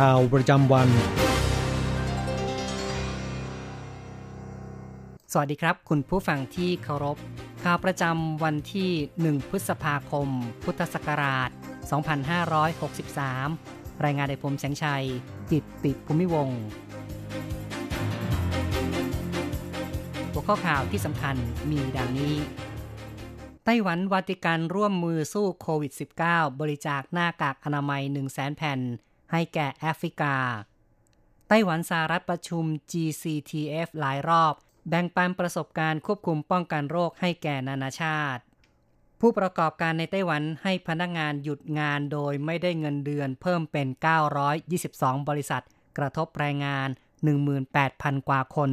ข่าวประจำวันสวัสดีครับคุณผู้ฟังที่เคารพข่าวประจำวันที่1พฤษภาคมพุทธศักราช2563รายงานโดยผมแสงชัยจิตติภูมิวงศ์หัวข้อข่าวที่สำคัญมีดังนี้ไต้หวันวาติกันร่วมมือสู้โควิด -19 บริจาคหน้ากากอนามัย 100,000 แผ่นให้แก่แอฟริกาไต้หวันสหรัฐประชุม GCTF หลายรอบแบ่งปันประสบการณ์ควบคุมป้องกันโรคให้แก่นานาชาติผู้ประกอบการในไต้หวันให้พนักงานหยุดงานโดยไม่ได้เงินเดือนเพิ่มเป็น922บริษัทกระทบแรงงาน 18,000 กว่าคน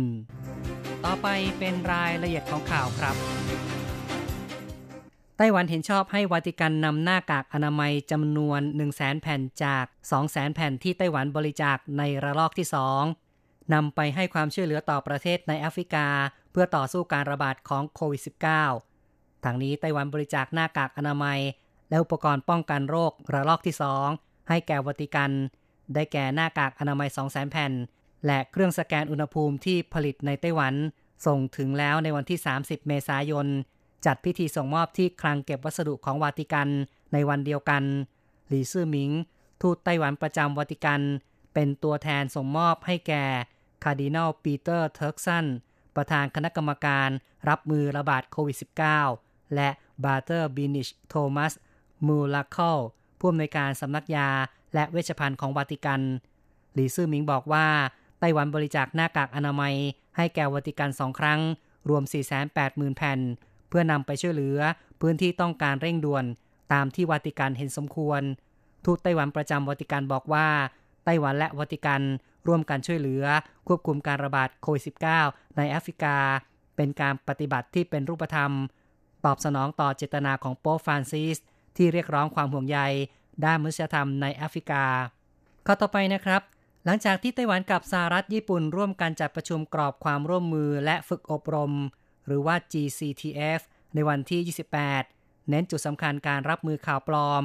ต่อไปเป็นรายละเอียดของข่าวครับไต้หวันเห็นชอบให้วาติกันนำหน้ากากอนามัยจำนวน 100,000 แผ่นจาก 200,000 แผ่นที่ไต้หวันบริจาคในระลอกที่2นำไปให้ความช่วยเหลือต่อประเทศในแอฟริกาเพื่อต่อสู้การระบาดของโควิด -19 ทางนี้ไต้หวันบริจาคหน้ากากอนามัยและอุปกรณ์ป้องกันโรคระลอกที่2ให้แก่วาติกันได้แก่หน้ากากอนามัย 200,000 แผ่นและเครื่องสแกนอุณหภูมิที่ผลิตในไต้หวันส่งถึงแล้วในวันที่30เมษายนจัดพิธีส่งมอบที่คลังเก็บวัสดุของวาติกันในวันเดียวกันหลีซื่อหมิงทูตไต้หวันประจำวาติกันเป็นตัวแทนส่งมอบให้แก่คาร์ดินัลปีเตอร์เทิร์กสันประธานคณะกรรมการรับมือระบาดโควิด -19 และบาร์เตอร์บินิชโทมัสมูลาเคิลผู้อำนวยการสำนักยาและเวชภัณฑ์ของวาติกันหลีซื่อหมิงบอกว่าไต้หวันบริจาคหน้ากากอนามัยให้แก่วาติกัน2ครั้งรวม 480,000 แผ่นเพื่อนำไปช่วยเหลือพื้นที่ต้องการเร่งด่วนตามที่วาติกันเห็นสมควรทูตไต้หวันประจำวาติกันบอกว่าไต้หวันและวาติกันร่วมกันช่วยเหลือควบคุมการระบาดโควิด -19 ในแอฟริกาเป็นการปฏิบัติที่เป็นรูปธรรมตอบสนองต่อเจตนาของโป๊ปฟรานซิสที่เรียกร้องความห่วงใยด้านมนุษยธรรมในแอฟริกาข้อต่อไปนะครับหลังจากที่ไต้หวันกับสหรัฐญี่ปุ่นร่วมกันจัดประชุมกรอบความร่วมมือและฝึกอบรมหรือว่า GCTF ในวันที่28เน้นจุดสำคัญการรับมือข่าวปลอม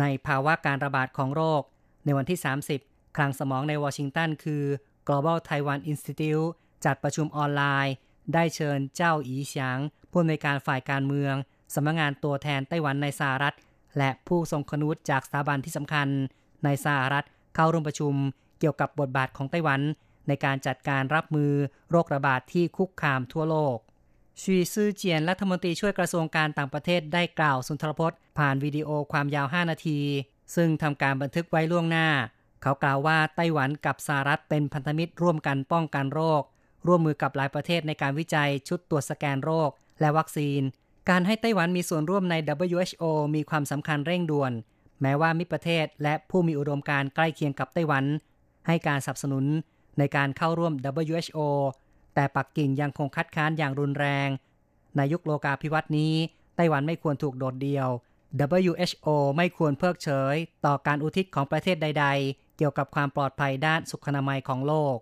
ในภาวะการระบาดของโรคในวันที่30คลังสมองในวอชิงตันคือ Global Taiwan Institute จัดประชุมออนไลน์ได้เชิญเจ้าอีเฉียงผู้อำนวยการฝ่ายการเมืองสำนักงานตัวแทนไต้หวันในสหรัฐและผู้ทรงคุณวุฒิจากสถาบันที่สำคัญในสหรัฐเข้าร่วมประชุมเกี่ยวกับบทบาทของไต้หวันในการจัดการรับมือโรคระบาดที่คุกคามทั่วโลกชีซื่อเจียนรัฐมนตรีช่วยกระทรวงการต่างประเทศได้กล่าวสุนทรพจน์ผ่านวิดีโอความยาว5นาทีซึ่งทำการบันทึกไว้ล่วงหน้าเขากล่าวว่าไต้หวันกับสหรัฐเป็นพันธมิตรร่วมกันป้องกันโรคร่วมมือกับหลายประเทศในการวิจัยชุดตรวจสแกนโรคและวัคซีนการให้ไต้หวันมีส่วนร่วมใน WHO มีความสำคัญเร่งด่วนแม้ว่ามิตรประเทศและผู้มีอุดมการณ์ใกล้เคียงกับไต้หวันให้การสนับสนุนในการเข้าร่วม WHO แต่ปักกิ่งยังคงคัดค้านอย่างรุนแรงในยุคโลกาภิวัตน์นี้ไต้หวันไม่ควรถูกโดดเดี่ยว WHO ไม่ควรเพิกเฉยต่อการอุทิศของประเทศใดๆเกี่ยวกับความปลอดภัยด้านสุขอนามัยของโลก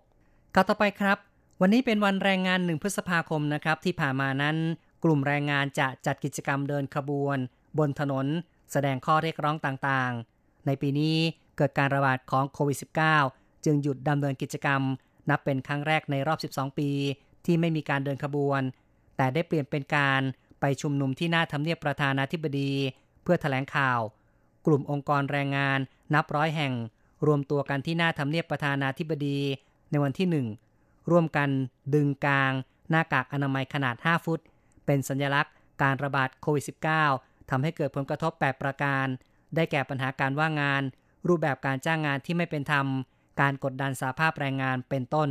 ข่าวต่อไปครับวันนี้เป็นวันแรงงาน1พฤษภาคมนะครับที่ผ่านมานั้นกลุ่มแรงงานจะจัดกิจกรรมเดินขบวนบนถนนแสดงข้อเรียกร้องต่างๆในปีนี้เกิดการระบาดของโควิด -19 จึงหยุดดำเนินกิจกรรมนับเป็นครั้งแรกในรอบ12ปีที่ไม่มีการเดินขบวนแต่ได้เปลี่ยนเป็นการไปชุมนุมที่หน้าทำเนียบประธานาธิบดีเพื่อแถลงข่าวกลุ่มองค์กรแรงงานนับร้อยแห่ง รวมตัวกันที่หน้าทำเนียบประธานาธิบดีในวันที่1ร่วมกันดึงกางหน้ากากอนามัยขนาด5ฟุตเป็นสัญลักษณ์การระบาดโควิด -19 ทำให้เกิดผลกระทบ8ประการได้แก่ปัญหาการว่างงานรูปแบบการจ้างงานที่ไม่เป็นธรรมการกดดันสภาพแรงงานเป็นต้น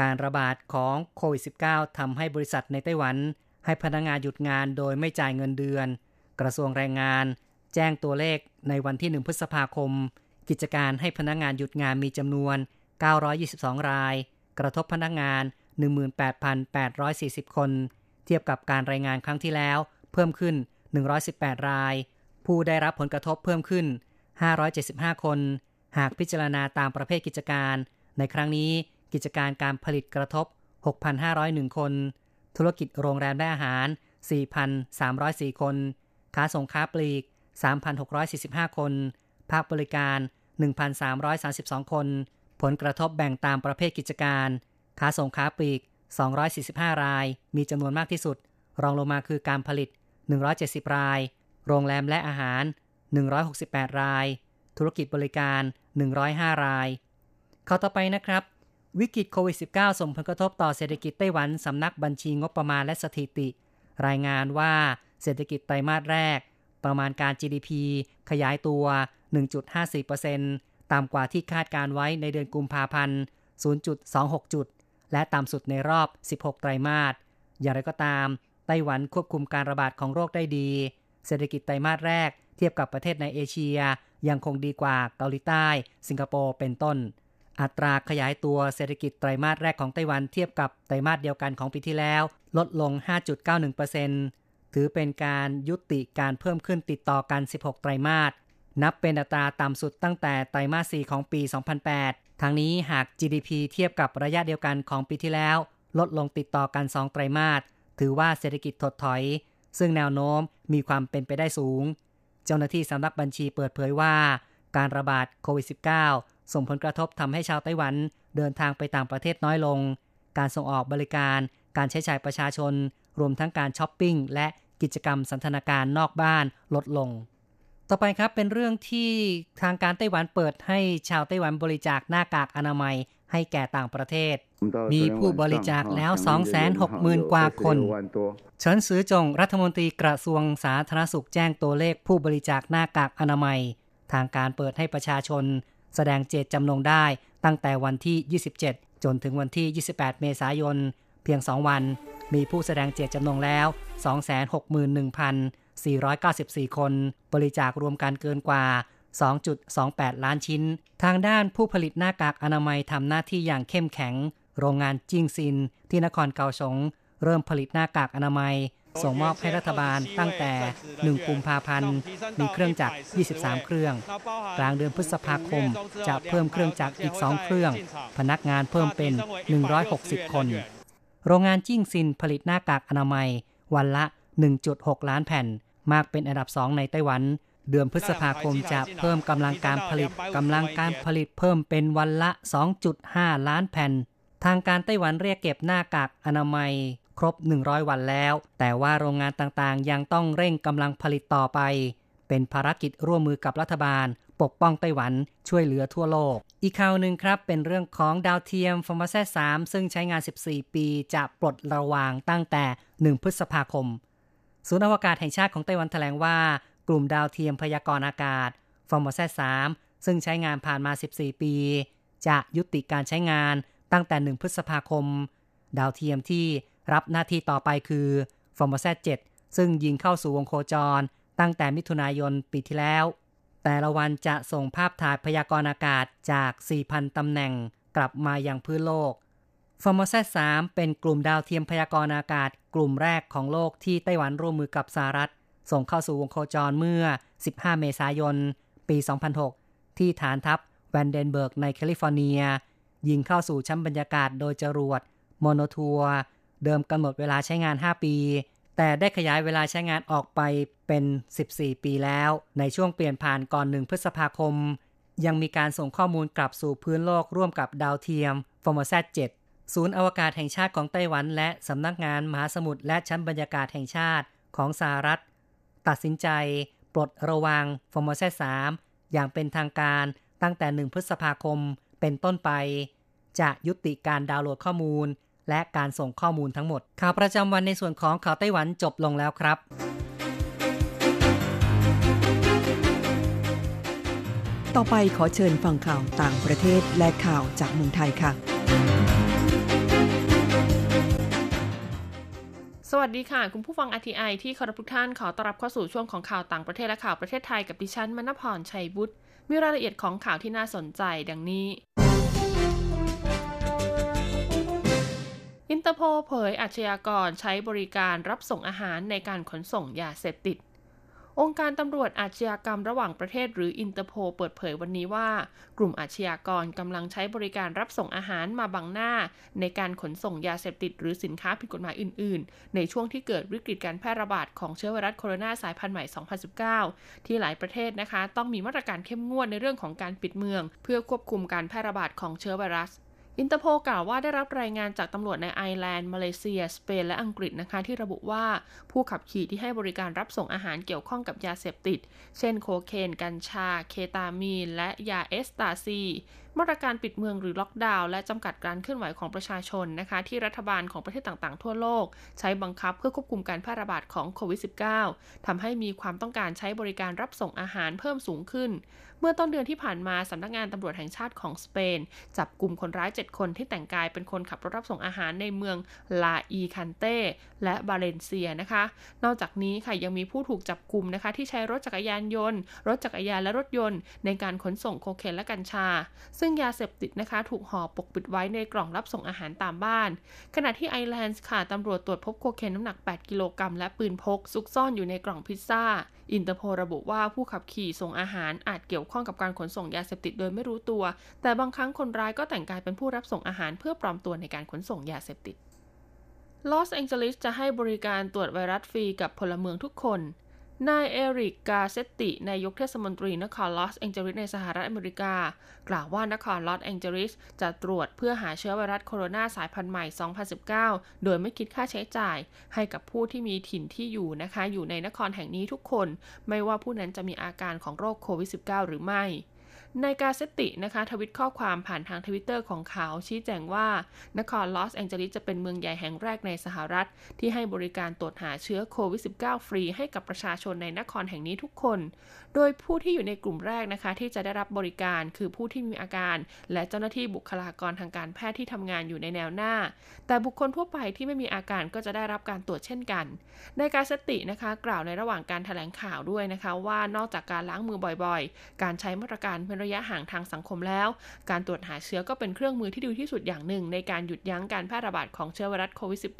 การระบาดของโควิด -19 ทำให้บริษัทในไต้หวันให้พนักงานหยุดงานโดยไม่จ่ายเงินเดือนกระทรวงแรงงานแจ้งตัวเลขในวันที่1พฤษภาคมกิจการให้พนักงานหยุดงานมีจำนวน922รายกระทบพนักงาน 18,840 คนเทียบกับการรายงานครั้งที่แล้วเพิ่มขึ้น118รายผู้ได้รับผลกระทบเพิ่มขึ้น575คนหากพิจารณาตามประเภทกิจการในครั้งนี้กิจการการผลิตกระทบ 6,501 คนธุรกิจโรงแรมและอาหาร 4,304 คนค้าส่งค้าปลีก 3,645 คนภาคบริการ 1,332 คนผลกระทบแบ่งตามประเภทกิจการค้าส่งค้าปลีก245รายมีจำนวนมากที่สุดรองลงมาคือการผลิต170รายโรงแรมและอาหาร168รายธุรกิจบริการ105รายเข้าต่อไปนะครับวิกฤตโควิด -19 ส่งผลกระทบต่อเศรษฐกิจไต้หวันสำนักบัญชีงบประมาณและสถิติรายงานว่าเศรษฐกิจไตรมาสแรกประมาณการ GDP ขยายตัว 1.54% ต่ำกว่าที่คาดการไว้ในเดือนกุมภาพันธ์ 0.26 จุดและต่ำสุดในรอบ16ไตรมาสอย่างไรก็ตามไต้หวันควบคุมการระบาดของโรคได้ดีเศรษฐกิจไตรมาสแรกเทียบกับประเทศในเอเชียยังคงดีกว่าเกาหลีใต้สิงคโปร์เป็นต้นอัตราขยายตัวเศรษฐกิจไตรมาสแรกของไต้หวันเทียบกับไตรมาสเดียวกันของปีที่แล้วลดลง 5.91% ถือเป็นการยุติการเพิ่มขึ้นติดต่อกัน16ไตรมาสนับเป็นอัตราต่ำสุดตั้งแต่ไตรมาส4ของปี2008ทั้งนี้หาก GDP เทียบกับระยะเดียวกันของปีที่แล้วลดลงติดต่อกัน2ไตรมาสถือว่าเศรษฐกิจถดถอยซึ่งแนวโน้มมีความเป็นไปได้สูงเจ้าหน้าที่สำนักบัญชีเปิดเผยว่าการระบาดโควิด -19 ส่งผลกระทบทำให้ชาวไต้หวันเดินทางไปต่างประเทศน้อยลงการส่งออกบริการการใช้จ่ายประชาชนรวมทั้งการช้อปปิ้งและกิจกรรมสันทนาการนอกบ้านลดลงต่อไปครับเป็นเรื่องที่ทางการไต้หวันเปิดให้ชาวไต้หวันบริจาคหน้ากากอนามัยให้แก่ต่างประเทศมีผู้บริจาคแล้ว 260,000 กว่าคนเฉินซือจงรัฐมนตรีกระทรวงสาธารณสุขแจ้งตัวเลขผู้บริจาคหน้ากากอนามัยทางการเปิดให้ประชาชนแสดงเจตจำนงได้ตั้งแต่วันที่27จนถึงวันที่28เมษายนเพียง2วันมีผู้แสดงเจตจำนงแล้ว 261,494 คนบริจาครวมกันเกินกว่า 2.28 ล้านชิ้นทางด้านผู้ผลิตหน้ากากอนามัยทำหน้าที่อย่างเข้มแข็งโรงงานจิงซินที่นครเกาสงเริ่มผลิตหน้ากากอนามัยส่งมอบให้รัฐบาลตั้งแต่1กุมภาพันธ์มีเครื่องจักร23เครื่องกลางเดือนพฤษภาคมจะเพิ่มเครื่องจักรอีก2เครื่องพนักงานเพิ่มเป็น160คนโรงงานจิงซินผลิตหน้ากากอนามัยวันละ 1.6 ล้านแผ่นมากเป็นอันดับ2ในไต้หวันเดือนพฤษภาคมจะเพิ่มกำลังการผลิตเพิ่มเป็นวันละ 2.5 ล้านแผ่นทางการไต้หวันเรียกเก็บหน้ากากอนามัยครบ100วันแล้วแต่ว่าโรงงานต่างๆยังต้องเร่งกำลังผลิตต่อไปเป็นภารกิจร่วมมือกับรัฐบาลปกป้องไต้หวันช่วยเหลือทั่วโลกอีกข่าวนึงครับเป็นเรื่องของดาวเทียมฟอร์มาแซ3ซึ่งใช้งาน14ปีจะปลดระวางตั้งแต่1พฤษภาคมศูนย์อวกาศแห่งชาติของไต้หวันแถลงว่ากลุ่มดาวเทียมพยากรณ์อากาศฟอร์มาแซ3ซึ่งใช้งานผ่านมา14ปีจะยุติการใช้งานตั้งแต่1พฤษภาคมดาวเทียมที่รับหน้าที่ต่อไปคือ Formasat 7ซึ่งยิงเข้าสู่วงโคจรตั้งแต่มิถุนายนปีที่แล้วแต่ละวันจะส่งภาพถ่ายพยากรณ์อากาศจาก 4,000 ตำแหน่งกลับมายังพื้นโลก Formasat 3เป็นกลุ่มดาวเทียมพยากรณ์อากาศกลุ่มแรกของโลกที่ไต้หวันร่วมมือกับสหรัฐส่งเข้าสู่วงโคจรเมื่อ15เมษายนปี2006ที่ฐานทัพแวนเดนเบิร์กในแคลิฟอร์เนียยิงเข้าสู่ชั้นบรรยากาศโดยจรวดโมโนทัวร์เดิมกำหนดเวลาใช้งาน5ปีแต่ได้ขยายเวลาใช้งานออกไปเป็น14ปีแล้วในช่วงเปลี่ยนผ่านก่อน1พฤษภาคมยังมีการส่งข้อมูลกลับสู่พื้นโลกร่วมกับดาวเทียม Formasat 7 ศูนย์อวกาศแห่งชาติของไต้หวันและสำนักงานมหาสมุทรและชั้นบรรยากาศแห่งชาติของสหรัฐตัดสินใจปลดระวาง Formasat 3อย่างเป็นทางการ ตั้งแต่1พฤษภาคมเป็นต้นไปจะยุติการดาวน์โหลดข้อมูลและการส่งข้อมูลทั้งหมดข่าวประจำวันในส่วนของข่าวไต้หวันจบลงแล้วครับต่อไปขอเชิญฟังข่าวต่างประเทศและข่าวจากเมืองไทยค่ะสวัสดีค่ะคุณผู้ฟัง RTI ที่เคารพทุกท่านขอต้อนรับเข้าสู่ช่วงของข่าวต่างประเทศและข่าวประเทศไทยกับดิฉันมณพรชัยบุตรมีรายละเอียดของข่าวที่น่าสนใจดังนี้อินเตอร์โพลเผยอาชญากรใช้บริการรับส่งอาหารในการขนส่งยาเสพติดองค์การตำรวจอาชญากรรมระหว่างประเทศหรืออินเตอร์โพลเปิดเผยวันนี้ว่ากลุ่มอาชญากรกำลังใช้บริการรับส่งอาหารมาบังหน้าในการขนส่งยาเสพติดหรือสินค้าผิดกฎหมายอื่นๆในช่วงที่เกิดวิกฤตการแพร่ระบาดของเชื้อไวรัสโคโรนาสายพันธุ์ใหม่ 2019 ที่หลายประเทศนะคะต้องมีมาตรการเข้มงวดในเรื่องของการปิดเมืองเพื่อควบคุมการแพร่ระบาดของเชื้อไวรัสอินเตอร์โพลกล่าวว่าได้รับรายงานจากตำรวจในไอร์แลนด์มาเลเซียสเปนและอังกฤษนะคะที่ระบุว่าผู้ขับขี่ที่ให้บริการรับส่งอาหารเกี่ยวข้องกับยาเสพติดเช่นโคเคนกัญชาเคตามีนและยาเอสตาซีมาตรการปิดเมืองหรือล็อกดาวน์และจำกัดการเคลื่อนไหวของประชาชนนะคะที่รัฐบาลของประเทศต่างๆทั่วโลกใช้บังคับเพื่อควบคุมการแพร่ระบาดของโควิด -19 ทำให้มีความต้องการใช้บริการรับส่งอาหารเพิ่มสูงขึ้นเมื่อต้นเดือนที่ผ่านมาสำนักงานตำรวจแห่งชาติของสเปนจับกลุ่มคนร้าย7 คนที่แต่งกายเป็นคนขับรถรับส่งอาหารในเมืองลาอีคันเต้และบาเลนเซียนะคะนอกจากนี้ค่ะยังมีผู้ถูกจับกลุ่มนะคะที่ใช้รถจักรยานยนต์รถจักรยานและรถยนต์ในการขนส่งโคเคนและกัญชาซึ่งยาเสพติดนะคะถูกห่อปกปิดไว้ในกล่องรับส่งอาหารตามบ้านขณะที่ไอร์แลนด์ค่ะตำรวจตรวจพบโคเคนน้ำหนัก8 กิโลกรัมและปืนพกซุกซ่อนอยู่ในกล่องพิซซ่าอินเตอร์โพลระบุว่าผู้ขับขี่ส่งอาหารอาจเกี่ยวข้องกับการขนส่งยาเสพติดโดยไม่รู้ตัวแต่บางครั้งคนร้ายก็แต่งกายเป็นผู้รับส่งอาหารเพื่อปลอมตัวในการขนส่งยาเสพติดลอสแองเจลิสจะให้บริการตรวจไวรัสฟรีกับพลเมืองทุกคนนายเอริกกาเซตตินายกเทศมนตรีนครลอสแองเจลิสในสหรัฐอเมริกากล่าวว่านครลอสแองเจลิสจะตรวจเพื่อหาเชื้อไวรัสโคโรนาสายพันธุ์ใหม่ 2019 โดยไม่คิดค่าใช้จ่ายให้กับผู้ที่มีถิ่นที่อยู่นะคะอยู่ในนครแห่งนี้ทุกคนไม่ว่าผู้นั้นจะมีอาการของโรคโควิด -19 หรือไม่นายกาเซตินะคะทวิตข้อความผ่านทาง Twitter ของเขาชี้แจงว่านครลอสแองเจลิสจะเป็นเมืองใหญ่แห่งแรกในสหรัฐที่ให้บริการตรวจหาเชื้อโควิด -19 ฟรีให้กับประชาชนในนครแห่งนี้ทุกคนโดยผู้ที่อยู่ในกลุ่มแรกนะคะที่จะได้รับบริการคือผู้ที่มีอาการและเจ้าหน้าที่บุคลากรทางการแพทย์ที่ทำงานอยู่ในแนวหน้าแต่บุคคลทั่วไปที่ไม่มีอาการก็จะได้รับการตรวจเช่นกันนายกาเซตินะคะกล่าวในระหว่างการแถลงข่าวด้วยนะคะว่านอกจากการล้างมือบ่อยๆการใช้มาตรการเป็นระยะห่างทางสังคมแล้วการตรวจหาเชื้อก็เป็นเครื่องมือที่ดีที่สุดอย่างหนึ่งในการหยุดยั้งการแพร่ระบาดของเชื้อไวรัสโควิด -19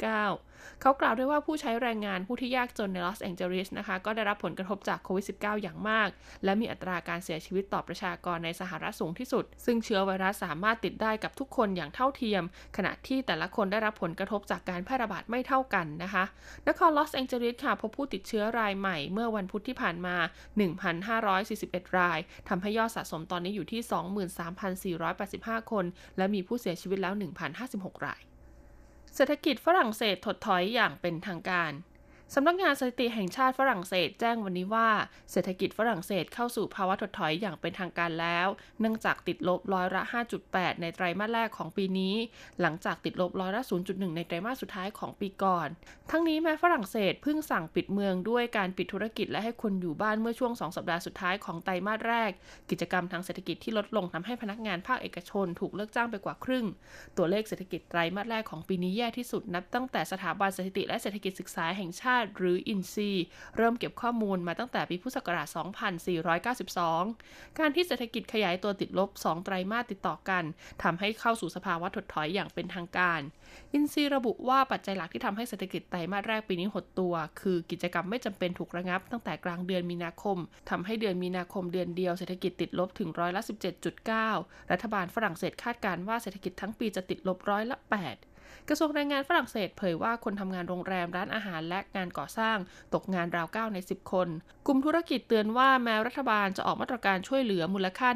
เขากล่าวด้วยว่าผู้ใช้แรงงานผู้ที่ยากจนในลอสแองเจลิสนะคะก็ได้รับผลกระทบจากโควิด -19 อย่างมากและมีอัตราการเสียชีวิตต่อประชากรในสหรัฐสูงที่สุดซึ่งเชื้อไวรัสสามารถติดได้กับทุกคนอย่างเท่าเทียมขณะที่แต่ละคนได้รับผลกระทบจากการแพร่ระบาดไม่เท่ากันนะคะนครลอสแองเจลิสค่ะพบผู้ติดเชื้อรายใหม่เมื่อวันพุธที่ผ่านมา 1,541 รายทำให้ยอดสะสมตอนนี้อยู่ที่ 23,485 คนและมีผู้เสียชีวิตแล้ว 1,056 รายเศรษฐกิจฝรั่งเศสถดถอยอย่างเป็นทางการสำนักงานสถิติแห่งชาติฝรั่งเศสแจ้งวันนี้ว่าเศรษฐกิจฝรั่งเศสเข้าสู่ภาวะถดถอยอย่างเป็นทางการแล้วเนื่องจากติดลบร้อยละ 5.8 ในไตรมาสแรกของปีนี้หลังจากติดลบร้อยละ 0.1 ในไตรมาสสุดท้ายของปีก่อนทั้งนี้แม้ฝรั่งเศสเพิ่งสั่งปิดเมืองด้วยการปิดธุรกิจและให้คนอยู่บ้านเมื่อช่วง2 สัปดาห์สุดท้ายของไตรมาสแรกกิจกรรมทางเศรษฐกิจที่ลดลงทำให้พนักงานภาคเอกชนถูกเลิกจ้างไปกว่าครึ่งตัวเลขเศรษฐกิจไตรมาสแรกของปีนี้แย่ที่สุดนับตั้งแต่สถาบันสถิติและเศรษฐกิจศึกษาแห่งชาติหรืออินซีเริ่มเก็บข้อมูลมาตั้งแต่ปีพุทธศักราช 2492 การที่เศรษฐกิจขยายตัวติดลบ 2 ไตรมาสติดต่อกันทำให้เข้าสู่สภาวะถดถอยอย่างเป็นทางการอินซีระบุว่าปัจจัยหลักที่ทำให้เศรษฐกิจไตรมาสแรกปีนี้หดตัวคือกิจกรรมไม่จำเป็นถูกระงับตั้งแต่กลางเดือนมีนาคมทำให้เดือนมีนาคมเดือนเดียวเศรษฐกิจติดลบถึงร้อยละ 17.9 รัฐบาลฝรั่งเศสคาดการณ์ว่าเศรษฐกิจทั้งปีจะติดลบร้อยละ 8 กระทรวงแรงงานฝรั่งเศสเผยว่าคนทำงานโรงแรมร้านอาหารและงานก่อสร้างตกงานราว9ใน10คนกลุ่มธุรกิจเตือนว่าแม้รัฐบาลจะออกมาตรการช่วยเหลือมูลค่า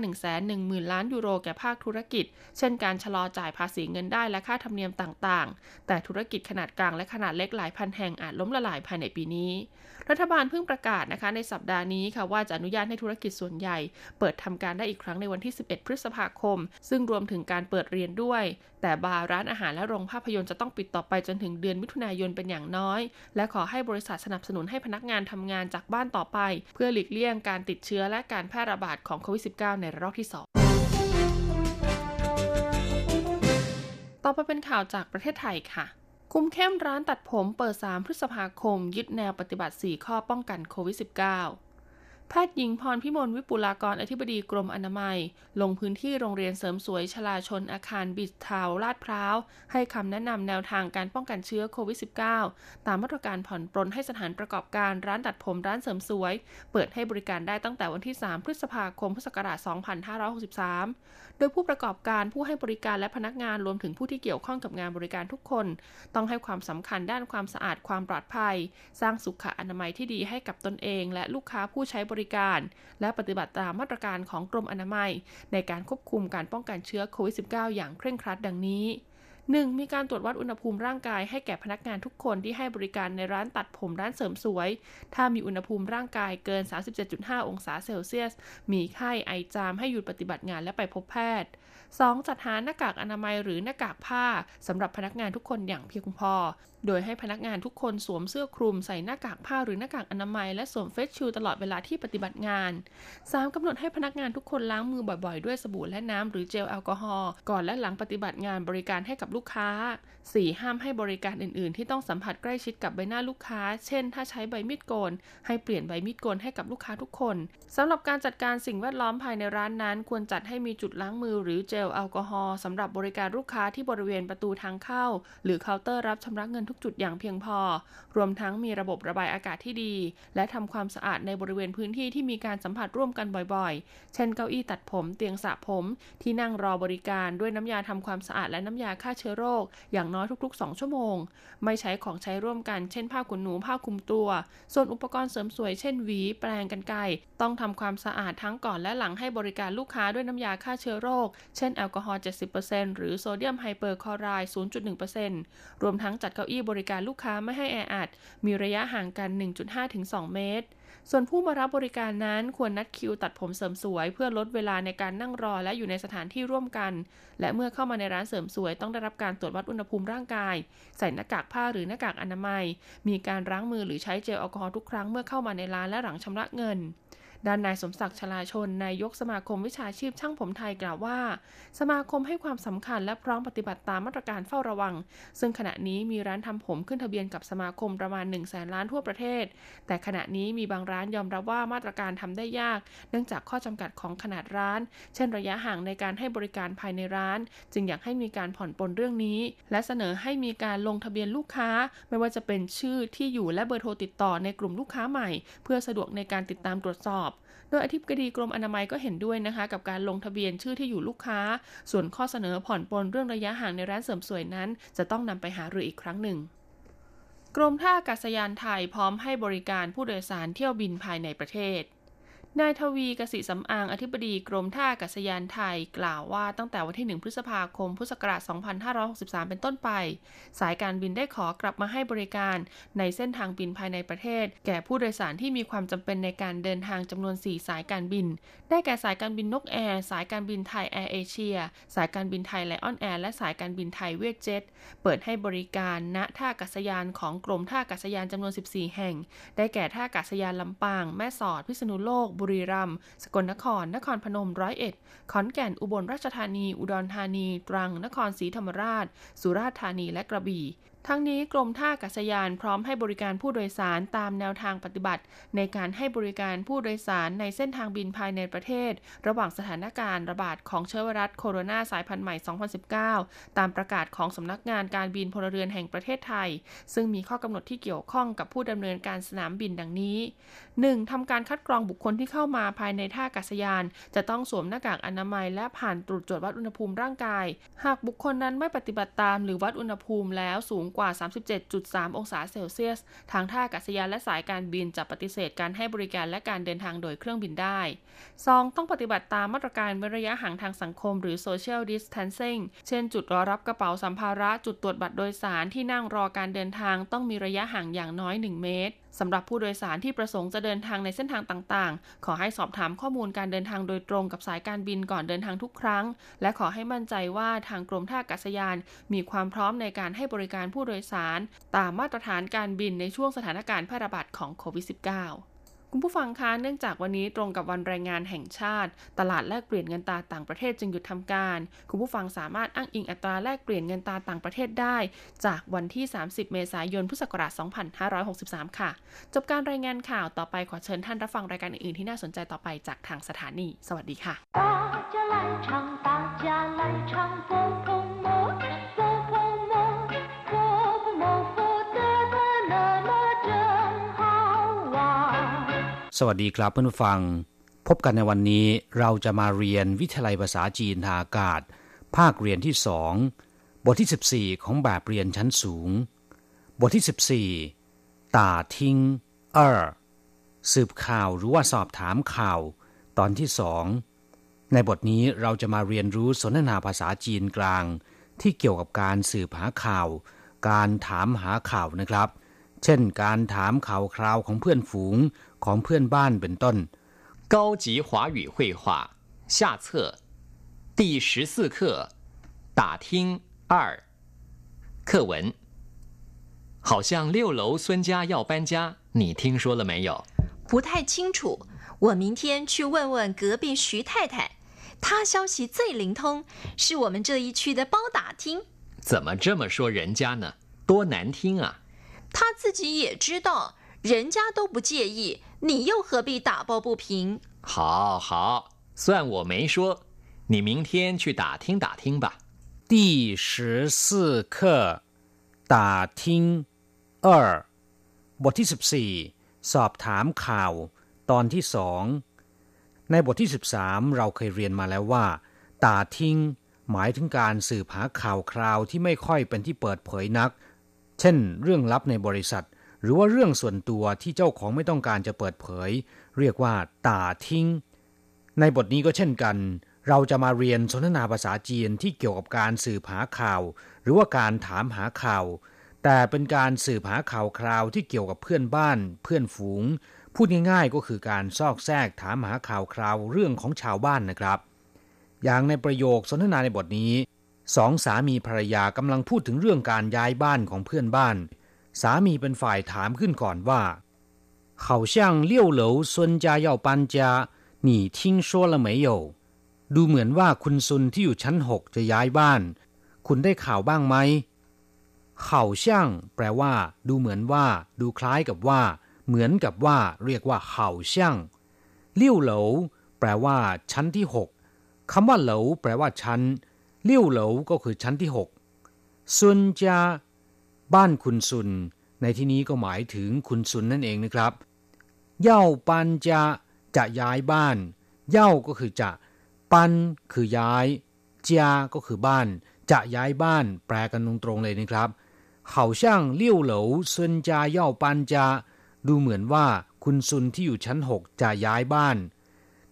110,000 ล้านยูโรแก่ภาคธุรกิจเช่นการชะลอจ่ายภาษีเงินได้และค่าธรรมเนียมต่างๆแต่ธุรกิจขนาดกลางและขนาดเล็กหลายพันแห่งอาจล้มละลายภายในปีนี้รัฐบาลเพิ่งประกาศนะคะในสัปดาห์นี้ค่ะว่าจะอนุญาตให้ธุรกิจส่วนใหญ่เปิดทำการได้อีกครั้งในวันที่11พฤษภาคมซึ่งรวมถึงการเปิดเรียนด้วยแต่บาร์ร้านอาหารและโรงภาพยนตร์จะต้องปิดต่อไปจนถึงเดือนมิถุนายนเป็นอย่างน้อยและขอให้บริษัทสนับสนุนให้พนักงานทำงานจากบ้านต่อไปเพื่อหลีกเลี่ยงการติดเชื้อและการแพร่ระบาดของโควิด -19 ในระลอกที่ 2ต่อไปเป็นข่าวจากประเทศไทยค่ะคุมเข้มร้านตัดผมเปิด3พฤษภาคมยึดแนวปฏิบัติ4ข้อป้องกันโควิด -19 แพทย์หญิงพรพิมลวิปุลากรอธิบดีกรมอนามัยลงพื้นที่โรงเรียนเสริมสวยชลาชนอาคารบิดทาวลาดพร้าวให้คำแนะนำแนวทางการป้องกันเชื้อโควิด -19 ตามมาตรการผ่อนปรนให้สถานประกอบการร้านตัดผมร้านเสริมสวยเปิดให้บริการได้ตั้งแต่วันที่3พฤษภาคมพุทธศักราช2563โดยผู้ประกอบการผู้ให้บริการและพนักงานรวมถึงผู้ที่เกี่ยวข้องกับงานบริการทุกคนต้องให้ความสำคัญด้านความสะอาดความปลอดภัยสร้างสุขอนามัยที่ดีให้กับตนเองและลูกค้าผู้ใช้บริการและปฏิบัติตามมาตรการของกรมอนามัยในการควบคุมการป้องกันเชื้อโควิด -19 อย่างเคร่งครัดดังนี้ 1. มีการตรวจวัดอุณหภูมิร่างกายให้แก่พนักงานทุกคนที่ให้บริการในร้านตัดผมร้านเสริมสวยถ้ามีอุณหภูมิร่างกายเกิน 37.5 องศาเซลเซียสมีไข้ไอจามให้หยุดปฏิบัติงานและไปพบแพทย์ 2. จัดหาหน้ากากอนามัยหรือหน้ากากผ้าสำหรับพนักงานทุกคนอย่างเพียงพอโดยให้พนักงานทุกคนสวมเสื้อคลุมใส่หน้ากากผ้าหรือหน้ากากอนามัยและสวมเฟซชิลด์ตลอดเวลาที่ปฏิบัติงาน 3. กำหนดให้พนักงานทุกคนล้างมือบ่อยๆด้วยสบู่และน้ำหรือเจลแอลกอฮอล์ก่อนและหลังปฏิบัติงานบริการให้กับลูกค้า 4. ห้ามให้บริการอื่นๆที่ต้องสัมผัสใกล้ชิดกับใบหน้าลูกค้าเช่นถ้าใช้ใบมีดโกนให้เปลี่ยนใบมีดโกนให้กับลูกค้าทุกคนสำหรับการจัดการสิ่งแวดล้อมภายในร้านนั้นควรจัดให้มีจุดล้างมือหรือเจลแอลกอฮอล์สำหรับบริการลูกค้าที่บริเวณประตูทางเข้าหรือเคาน์เตอร์รับชำระเงินจุดอย่างเพียงพอรวมทั้งมีระบบระบายอากาศที่ดีและทำความสะอาดในบริเวณพื้นที่ที่มีการสัมผัสร่วมกันบ่อยๆเช่นเก้าอี้ตัดผมเตียงสระผมที่นั่งรอบริการด้วยน้ำยาทำความสะอาดและน้ำยาฆ่าเชื้อโรคอย่างน้อยทุกๆ2ชั่วโมงไม่ใช้ของใช้ร่วมกันเช่นผ้าขนหนูผ้าคลุมตัวส่วนอุปกรณ์เสริมสวยเช่นหวีแปรงกรรไกรต้องทำความสะอาดทั้งก่อนและหลังให้บริการลูกค้าด้วยน้ำยาฆ่าเชื้อโรคเช่นแอลกอฮอล์ 70% หรือโซเดียมไฮเปอร์คลอไรด์ 0.1% รวมทั้งจัดเก้าอี้บริการลูกค้าไม่ให้แออัดมีระยะห่างกัน 1.5 ถึง 2 เมตรส่วนผู้มารับบริการนั้นควรนัดคิวตัดผมเสริมสวยเพื่อลดเวลาในการนั่งรอและอยู่ในสถานที่ร่วมกันและเมื่อเข้ามาในร้านเสริมสวยต้องได้รับการตรวจวัดอุณหภูมิร่างกายใส่หน้ากากผ้าหรือหน้ากากอนามัยมีการล้างมือหรือใช้เจลแอลกอฮอล์ทุกครั้งเมื่อเข้ามาในร้านและหลังชำระเงินด้านนายสมศักดิ์ชลาชนนายกสมาคมวิชาชีพช่างผมไทยกล่าวว่าสมาคมให้ความสำคัญและพร้อมปฏิบัติตามมาตรการเฝ้าระวังซึ่งขณะนี้มีร้านทำผมขึ้นทะเบียนกับสมาคมประมาณ 100,000 ล้านทั่วประเทศแต่ขณะนี้มีบางร้านยอมรับว่ามาตรการทำได้ยากเนื่องจากข้อจำกัดของขนาดร้านเช่นระยะห่างในการให้บริการภายในร้านจึงอยากให้มีการผ่อนปรนเรื่องนี้และเสนอให้มีการลงทะเบียนลูกค้าไม่ว่าจะเป็นชื่อที่อยู่และเบอร์โทรติดต่อในกลุ่มลูกค้าใหม่เพื่อสะดวกในการติดตามตรวจสอบโดยอธิบดีกรมอนามัยก็เห็นด้วยนะคะกับการลงทะเบียนชื่อที่อยู่ลูกค้าส่วนข้อเสนอผ่อนปรนเรื่องระยะห่างในร้านเสริมสวยนั้นจะต้องนำไปหารืออีกครั้งหนึ่งกรมท่าอากาศยานไทยพร้อมให้บริการผู้โดยสารเที่ยวบินภายในประเทศนายทวีกสิสำอางอธิบดีกรมท่าอากาศยานไทยกล่าวว่าตั้งแต่วันที่1พฤษภาคมพุทธศักราช2563เป็นต้นไปสายการบินได้ขอกลับมาให้บริการในเส้นทางบินภายในประเทศแก่ผู้โดยสารที่มีความจำเป็นในการเดินทางจำนวน4สายการบินได้แก่สายการบินนกแอร์สายการบินไทยแอร์เอเชียสายการบินไทยไลออนแอร์และสายการบินไทยเวียดเจ็ตเปิดให้บริการณท่าอากาศยานของกรมท่าอากาศยานจำนวน14แห่งได้แก่ท่าอากาศยานลำปางแม่สอดพิษณุโลกบุรีรัมย์สกลนครนครพนม101ขอนแก่นอุบลราชธานีอุดรธานีตรังนครศรีธรรมราชสุราษฎร์ธานีและกระบี่ทั้งนี้กรมท่าอากาศยานพร้อมให้บริการผู้โดยสารตามแนวทางปฏิบัติในการให้บริการผู้โดยสารในเส้นทางบินภายในประเทศระหว่างสถานการณ์ระบาดของเชื้อไวรัสโคโรนาสายพันธุ์ใหม่2019ตามประกาศของสำนักงานการบินพลเรือนแห่งประเทศไทยซึ่งมีข้อกำหนดที่เกี่ยวข้องกับผู้ดำเนินการสนามบินดังนี้ 1. ทำการคัดกรองบุคคลที่ เข้ามาภายในท่าอากาศยานจะต้องสวมหน้ากากอนามัยและผ่านตรวจวัดอุณหภูมิร่างกายหากบุคคลนั้นไม่ปฏิบัติตามหรือวัดอุณหภูมิแล้วสูงกว่า 37.3 องศาเซลเซียสทางท่าอากาศยานและสายการบินจะปฏิเสธการให้บริการและการเดินทางโดยเครื่องบินได้ 2. ต้องปฏิบัติตามมาตรการเว้นระยะห่างทางสังคมหรือ Social Distancing เช่นจุดรอรับกระเป๋าสัมภาระจุดตรวจบัตรโดยสารที่นั่งรอการเดินทางต้องมีระยะห่างอย่างน้อย1เมตรสำหรับผู้โดยสารที่ประสงค์จะเดินทางในเส้นทางต่างๆขอให้สอบถามข้อมูลการเดินทางโดยตรงกับสายการบินก่อนเดินทางทุกครั้งและขอให้มั่นใจว่าทางกรมท่าอากาศยานมีความพร้อมในการให้บริการผู้โดยสารตามมาตรฐานการบินในช่วงสถานการณ์แพร่ระบาดของโควิด -19คุณผู้ฟังคะเนื่องจากวันนี้ตรงกับวันแรงงานแห่งชาติตลาดแลกเปลี่ยนเงินตราต่างประเทศจึงหยุดทำการคุณผู้ฟังสามารถอ้างอิงอัตราแลกเปลี่ยนเงินตราต่างประเทศได้จากวันที่30เมษายนพุทธศักราช2563ค่ะจบการรายงานข่าวต่อไปขอเชิญท่านรับฟังรายการอื่นๆที่น่าสนใจต่อไปจากทางสถานีสวัสดีค่ะสวัสดีครับเพื่อนผู้ฟังพบกันในวันนี้เราจะมาเรียนวิทยาลัยภาษาจีนทางอากาศภาคเรียนที่2บทที่14ของแบบเรียนชั้นสูงบทที่14ต่าทิ้ง2สืบข่าวหรือว่าสอบถามข่าวตอนที่2ในบทนี้เราจะมาเรียนรู้สนทนาภาษาจีนกลางที่เกี่ยวกับการสืบหาข่าวการถามหาข่าวนะครับเช่นการถามข่าวคราวของเพื่อนฝูงของเพื่อนบ้านเป็นต้น高级华语绘画下册第14课打听2课文好像六楼孙家要搬家你听说了没有不太清楚我明天去问问隔壁徐太太她消息最灵通是我们这一区的包打听怎么这么说人家呢多难听啊他自己也知道人家都不介意你又何必打抱不平好好算我没说你明天去打听打听吧第14课打听2บทที่14สอบถามข่าวตอนที่2ในบทที่13เราเคยเรียนมาแล้วว่าต่าทิ้งหมายถึงการสืบหาข่าวคราวที่ไม่ค่อยเป็นที่เปิดเผยนักเช่นเรื่องลับในบริษัทหรือว่าเรื่องส่วนตัวที่เจ้าของไม่ต้องการจะเปิดเผยเรียกว่าต่าทิ้งในบทนี้ก็เช่นกันเราจะมาเรียนสนทนาภาษาจีนที่เกี่ยวกับการสืบหาข่าวหรือว่าการถามหาข่าวแต่เป็นการสืบหาข่าวคราวที่เกี่ยวกับเพื่อนบ้านเพื่อนฝูงพูดง่ายๆก็คือการซอกแซกถามหาข่าวคราวเรื่องของชาวบ้านนะครับอย่างในประโยคสนทนาในบทนี้สองสามีภรรยากำลังพูดถึงเรื่องการย้ายบ้านของเพื่อนบ้านสามีเป็นฝ่ายถามขึ้นก่อนว่า好像六樓孫家要搬家你聽說了沒有ดูเหมือนว่าคุณซุนที่อยู่ชั้น6จะย้ายบ้านคุณได้ข่าวบ้างไหม好像แปลว่าดูเหมือนว่าดูคล้ายกับว่าเหมือนกับว่าเรียกว่า好像六樓แปลว่าชั้นที่6คำว่าเหลาแปลว่าชั้น六樓ก็คือชั้นที่6ซุนจาบ้านคุณซุนในที่นี้ก็หมายถึงคุณซุนนั่นเองนะครับเย่าปันจะย้ายบ้านเย่าก็คือจะปันคือย้ายจาก็คือบ้านจะย้ายบ้านแปลกันตรงๆเลยนะครับ好像六樓孫家要搬家ดูเหมือนว่าคุณซุนที่อยู่ชั้น6จะย้ายบ้าน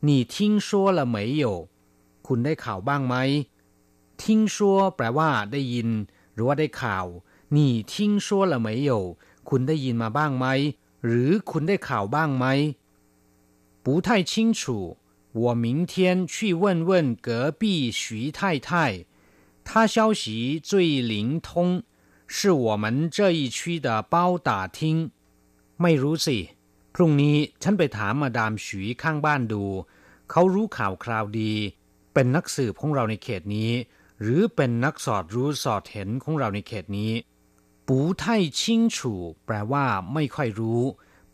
你聽說了沒有คุณได้ข่าวบ้างไหม聽說แปลว่าได้ยินหรือว่าได้ข่าวนี่ทิ้งชัวร์ละไหมโยคุณได้ยินมาบ้างไหมหรือคุณได้ข่าวบ้างไหม不太清楚我明天去问问隔壁徐太太她消息最灵通是我们这一区的包打听ไม่รู้สิพรุ่งนี้ฉันไปถามมาดามฉุยข้างบ้านดูเขารู้ข่าวคราวดีเป็นนักสืบของเราในเขตนี้หรือเป็นนักสอดรู้สอดเห็นของเราในเขตนี้ปูไท่ชิงชูแปลว่าไม่ค่อยรู้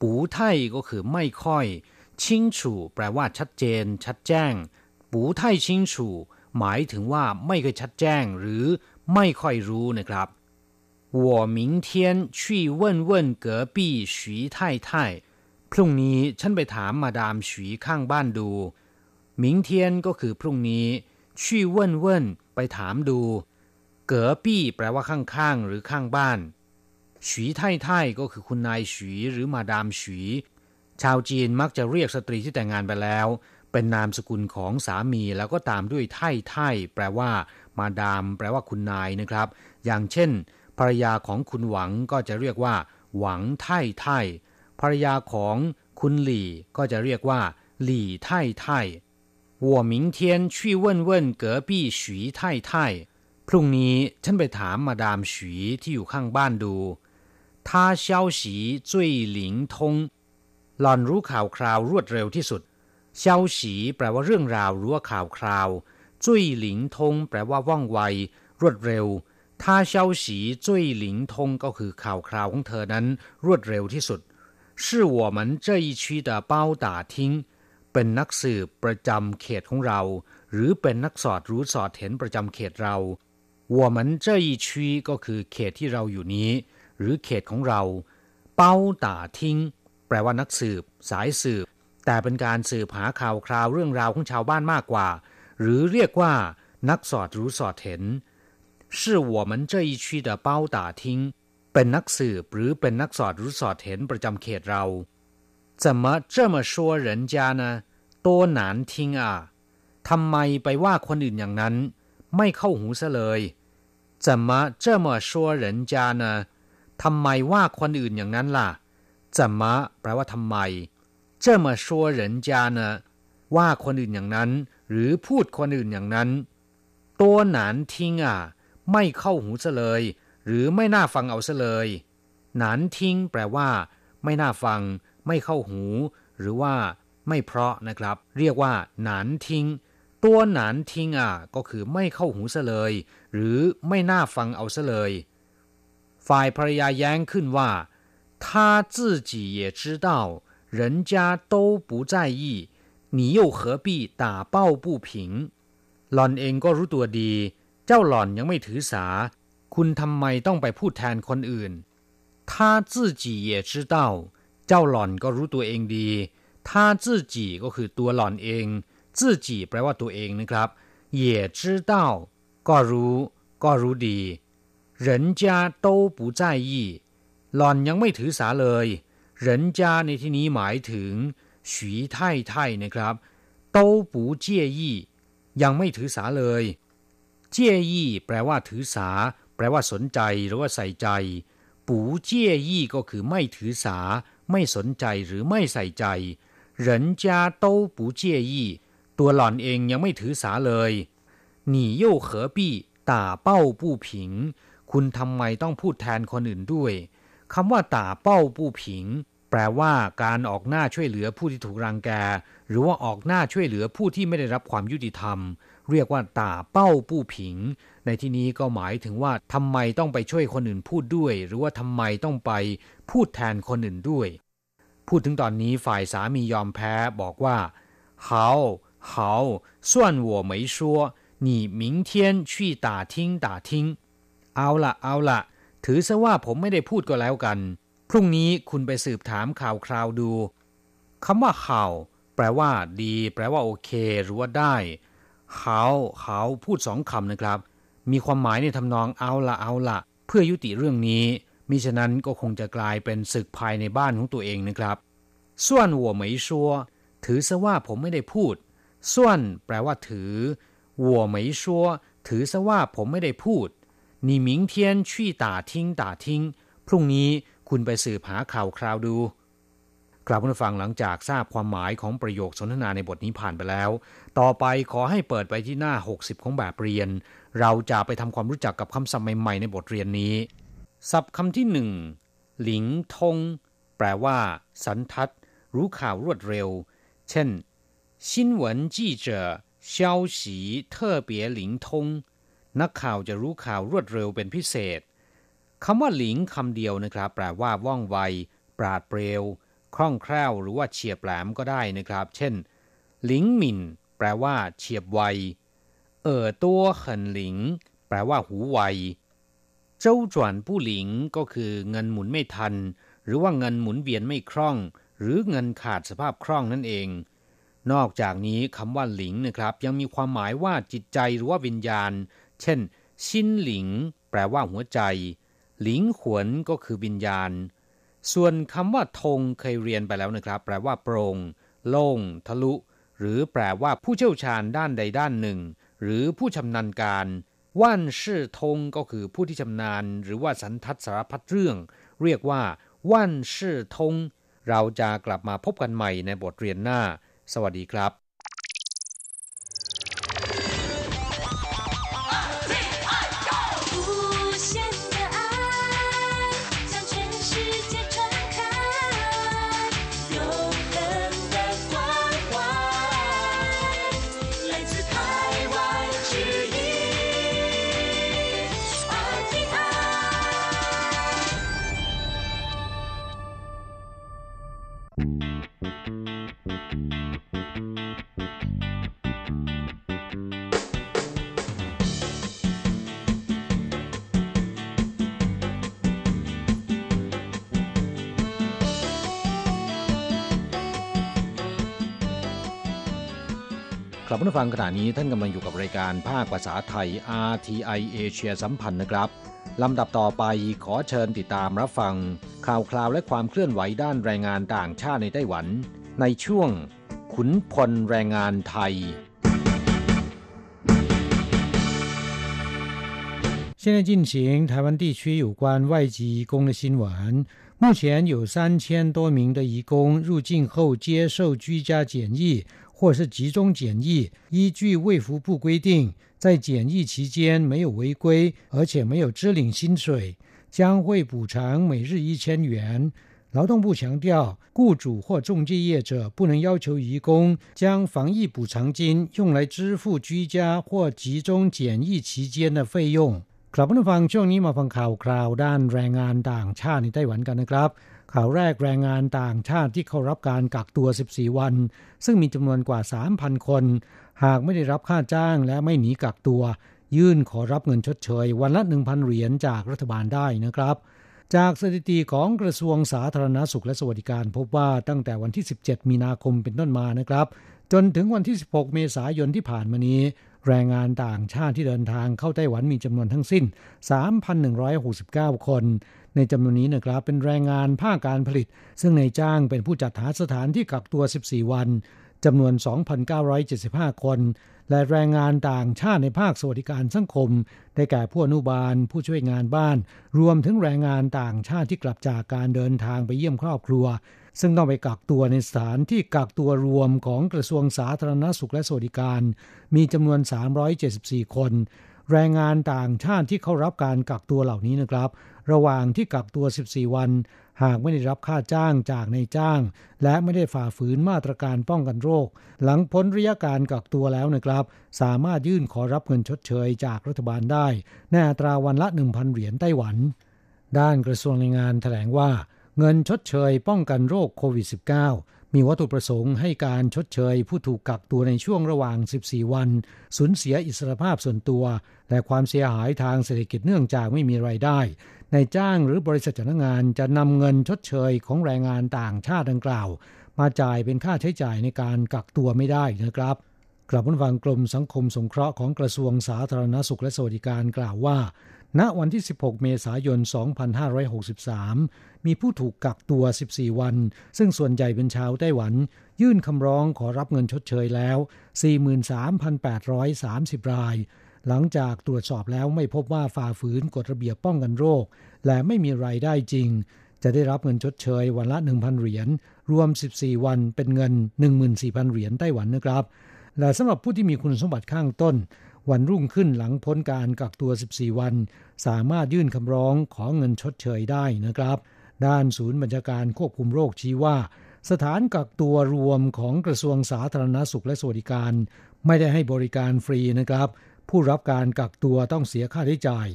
ปูไท่ก็คือไม่ค่อยชิงชูแปลว่าชัดเจนชัดแจ้งปูไท่ชิงชูหมายถึงว่าไม่ค่อยชัดแจ้งหรือไม่ค่อยรู้นะครับ我明天去问问隔壁徐太太พรุ่งนี้ฉันไปถามมาดามฉุยข้างบ้านดูหมิงเทียนก็คือพรุ่งนี้ชี่เว่นเว่นไปถามดูเก๋อปี้แปลว่าข้างๆหรือข้างบ้านฉุยไท่ไท่ก็คือคุณนายฉุยหรือมาดามฉุยชาวจีนมักจะเรียกสตรีที่แต่งงานไปแล้วเป็นนามสกุลของสามีแล้วก็ตามด้วยไท่ไท่แปลว่ามาดามแปลว่าคุณนายนะครับอย่างเช่นภรรยาของคุณหวังก็จะเรียกว่าหวังไท่ไท่ภรรยาของคุณหลี่ก็จะเรียกว่าหลี่ไท่ไท่วัวหมิงเทียนชี่เว่นเว่นเก๋อปี้ฉุยไท่ไท่พรุ่งนี้ฉันไปถามมาดามฉุยที่อยู่ข้างบ้านดูท่าเช่าฉีจุ้ยหลิงทงหล่อนรู้ข่าวคราวรวดเร็วที่สุดเช่าฉีแปลว่าเรื่องราวหรือว่าข่าวคราวจุ้ยหลิงทงแปลว่าว่องไวรวดเร็วท่าเช่าฉีจุ้ยหลิงทงก็คือข่าวคราวของเธอนั้นรวดเร็วที่สุด是我们这一区的包打听เป็นนักสืบประจำเขตของเราหรือเป็นนักสอดรู้สอดเห็นประจำเขตเรา我们这一区ก็คือเขตที่เราอยู่นี้หรือเขตของเราเป้าต่าทิ้งแปลว่านักสืบสายสืบแต่เป็นการสืบหาข่าวคราวเรื่องราวของชาวบ้านมากกว่าหรือเรียกว่านักสอดรู้สอดเห็น是我们这一区的包打听เป็นนักสืบหรือเป็นนักสอดรู้สอดเห็นประจำเขตเรา怎么这么说人家呢？多难听啊！ทำไมไปว่าคนอื่นอย่างนั้นไม่เข้าหูซะเลย怎么这么说人家呢？ทำไมว่าคนอื่นอย่างนั้นล่ะ怎么แปลว่าทำไม这么说人家呢？ว่าคนอื่นอย่างนั้นหรือพูดคนอื่นอย่างนั้น多难听啊ไม่เข้าหูซะเลยหรือไม่น่าฟังเอาซะเลย难听แปลว่าไม่น่าฟังไม่เข้าหูหรือว่าไม่เพราะนะครับเรียกว่าหนานทิ้งตัวหนานทิ้งก็คือไม่เข้าหูซะเลยหรือไม่น่าฟังเอาซะเลยฝ่ายภรรยาแย้งขึ้นว่า他自己也知道人家都不在意你又何必打抱不平หล่อนเองก็รู้ตัวดีเจ้าหล่อนยังไม่ถือสาคุณทำไมต้องไปพูดแทนคนอื่น他自己也知道เจ้าหล่อนก็รู้ตัวเองดีท่าจื้อจี่ก็คือตัวหล่อนเองจื้อจี่แปลว่าตัวเองนะครับ也知道ก็รู้ดี人家都不在意หล่อนยังไม่ถือสาเลย人家ในที่นี้หมายถึงฉุยไท่ไท่นะครับ都不介意ยังไม่ถือสาเลย介意แปลว่าถือสาแปลว่าสนใจหรือว่าใส่ใจ不介意ก็คือไม่ถือสาไม่สนใจหรือไม่ใส่ใจ人家都不介意ตัวหล่อนเองยังไม่ถือสาเลย你又何必打抱不平คุณทำไมต้องพูดแทนคนอื่นด้วยคำว่า打抱不平แปลว่าการออกหน้าช่วยเหลือผู้ที่ถูกรังแกหรือว่าออกหน้าช่วยเหลือผู้ที่ไม่ได้รับความยุติธรรมเรียกว่าตาเป้าผู้ผิงในที่นี้ก็หมายถึงว่าทำไมต้องไปช่วยคนอื่นพูดด้วยหรือว่าทำไมต้องไปพูดแทนคนอื่นด้วยพูดถึงตอนนี้ฝ่ายสามียอมแพ้บอกว่า好算我没说你明天去打听เอาละถือซะว่าผมไม่ได้พูดก็แล้วกันพรุ่งนี้คุณไปสืบถามข่าวคราวดูคำว่าข่าวแปลว่าดีแปลว่าโอเคหรือว่าได้เขาพูดสองคำนะครับมีความหมายในทำนองเอาละเพื่อยุติเรื่องนี้มิฉะนั้นก็คงจะกลายเป็นศึกภายในบ้านของตัวเองนะครับส่วนหัวไม่ชัวถือซะว่าผมไม่ได้พูดส่วนแปลว่าถือหัวไม่ชัวถือซะว่าผมไม่ได้พูด你明天去打听พรุ่งนี้คุณไปสืบหาข่าวคราวดูครับคุณผู้ฟังหลังจากทราบความหมายของประโยคสนทนาในบทนี้ผ่านไปแล้วต่อไปขอให้เปิดไปที่หน้า60ของแบบเรียนเราจะไปทำความรู้จักกับคำศัพท์ใหม่ๆในบทเรียนนี้ศัพท์คำที่1หลิงทงแปลว่าสันทัดรู้ข่าวรวดเร็วเช่น新闻记者消息特别หลิงทงนักข่าวจะรู้ข่าวรวดเร็วเป็นพิเศษคำว่าหลิงคำเดียวนะครับแปลว่าว่องไวปราดเปรียวคล่องแคล่วหรือว่าเฉียบแหลมก็ได้นะครับเช่นหลิงหมิ่นแปลว่าเฉียบไวตัวเหินหลิงแปลว่าหูไวเจ้าจวนผู้หลิงก็คือเงินหมุนไม่ทันหรือว่าเงินหมุนเวียนไม่คล่อง หรือเงินขาดสภาพคล่องนั่นเองนอกจากนี้คำว่าหลิงนะครับยังมีความหมายว่าจิตใจหรือว่าวิญญาณเช่นชินหลิงแปลว่าหัวใจหลิงขวนก็คือวิญญาณส่วนคำว่าธงเคยเรียนไปแล้วนะครับแปลว่าโปร่งโล่งทะลุหรือแปลว่าผู้เชี่ยวชาญด้านใดด้านหนึ่งหรือผู้ชำนาญการว่านชื่อธงก็คือผู้ที่ชำนาญหรือว่าสันทัดสารพัดเรื่องเรียกว่าว่านชื่อธงเราจะกลับมาพบกันใหม่ในบทเรียนหน้าสวัสดีครับครับผู้ฟังขณะนี้ท่านกำลังอยู่กับรายการภาคภาษาไทย RTI เอเชียสัมพันธ์นะครับลำดับต่อไปขอเชิญติดตามรับฟังข่าวคราวและความเคลื่อนไหวด้านแรงงานต่างชาติในไต้หวันในช่วงขุนพลแรงงานไทย现在进行台湾地区有关外籍移工的新闻目前有3000多名的移工入境后接受居家检疫或是集中检疫依据卫福部规定在检疫期间没有违规而且没有支领薪水将会补偿每日1000元劳动部强调雇主或仲介业者不能要求移工将防疫补偿金用来支付居家或集中检疫期间的费用กลับมาฟังช่วงนี้มาฟังข่าวคราวด้านแรงงานต่างชาติในไต้หวันกันนะครับข่าวแรกแรงงานต่างชาติที่เข้ารับการกักตัว14วันซึ่งมีจำนวนกว่า 3,000 คนหากไม่ได้รับค่าจ้างและไม่หนีกักตัวยื่นขอรับเงินชดเชยวันละ 1,000 เหรียญจากรัฐบาลได้นะครับจากสถิติของกระทรวงสาธารณสุขและสวัสดิการพบว่าตั้งแต่วันที่17มีนาคมเป็นต้นมานะครับจนถึงวันที่16เมษายนที่ผ่านมานี้แรงงานต่างชาติที่เดินทางเข้าไต้หวันมีจำนวนทั้งสิ้น 3,169 คนในจำนวนนี้นะครับเป็นแรงงานภาคการผลิตซึ่งนายจ้างเป็นผู้จัดหาสถานที่กักตัว14วันจำนวน 2,975 คนและแรงงานต่างชาติในภาคสวัสดิการสังคมได้แก่ผู้อนุบาลผู้ช่วยงานบ้านรวมถึงแรงงานต่างชาติที่กลับจากการเดินทางไปเยี่ยมครอบครัวซึ่งต้องไปกักตัวในสถานที่กักตัวรวมของกระทรวงสาธารณสุขและสวัสดิการมีจำนวน374คนแรงงานต่างชาติที่เข้ารับการกักตัวเหล่านี้นะครับระหว่างที่กักตัว14วันหากไม่ได้รับค่าจ้างจากนายจ้างและไม่ได้ฝ่าฝืนมาตรการป้องกันโรคหลังพ้นระยะการกักตัวแล้วนะครับสามารถยื่นขอรับเงินชดเชยจากรัฐบาลได้ในอัตราวันละ 1,000 เหรียญไต้หวันด้านกระทรวงแรงงานแถลงว่าเงินชดเชยป้องกันโรคโควิด -19 มีวัตถุประสงค์ให้การชดเชยผู้ถูกกักตัวในช่วงระหว่าง14วันสูญเสียอิสรภาพส่วนตัวและความเสียหายทางเศรษฐกิจเนื่องจากไม่มีรายได้นายจ้างหรือบริษัทจ้างงานจะนำเงินชดเชยของแรงงานต่างชาติดังกล่าวมาจ่ายเป็นค่าใช้จ่ายในการกักตัวไม่ได้นะครับกลับมาฟังกรมสังคมสงเคราะห์ของกระทรวงสาธารณสุขและสวัสดิการกล่าวว่าณวันที่16เมษายน2563มีผู้ถูกกักตัว14วันซึ่งส่วนใหญ่เป็นชาวไต้หวันยื่นคำร้องขอรับเงินชดเชยแล้ว 43,830 รายหลังจากตรวจสอบแล้วไม่พบว่าฝ่าฝืนกฎระเบียบป้องกันโรคและไม่มีรายได้จริงจะได้รับเงินชดเชยวันละ 1,000 เหรียญรวม14วันเป็นเงิน 14,000 เหรียญไต้หวันนะครับและสำหรับผู้ที่มีคุณสมบัติข้างต้นวันรุ่งขึ้นหลังพ้นการกักตัว14วันสามารถยื่นคำร้องขอเงินชดเชยได้นะครับด้านศูนย์บัญชาการควบคุมโรคชี้ว่าสถานกักตัวรวมของกระทรวงสาธารณสุขและสวัสดิการไม่ได้ให้บริการฟรีนะครับผู้รับการกักตัวต้องเสียค่าใช้จ่าย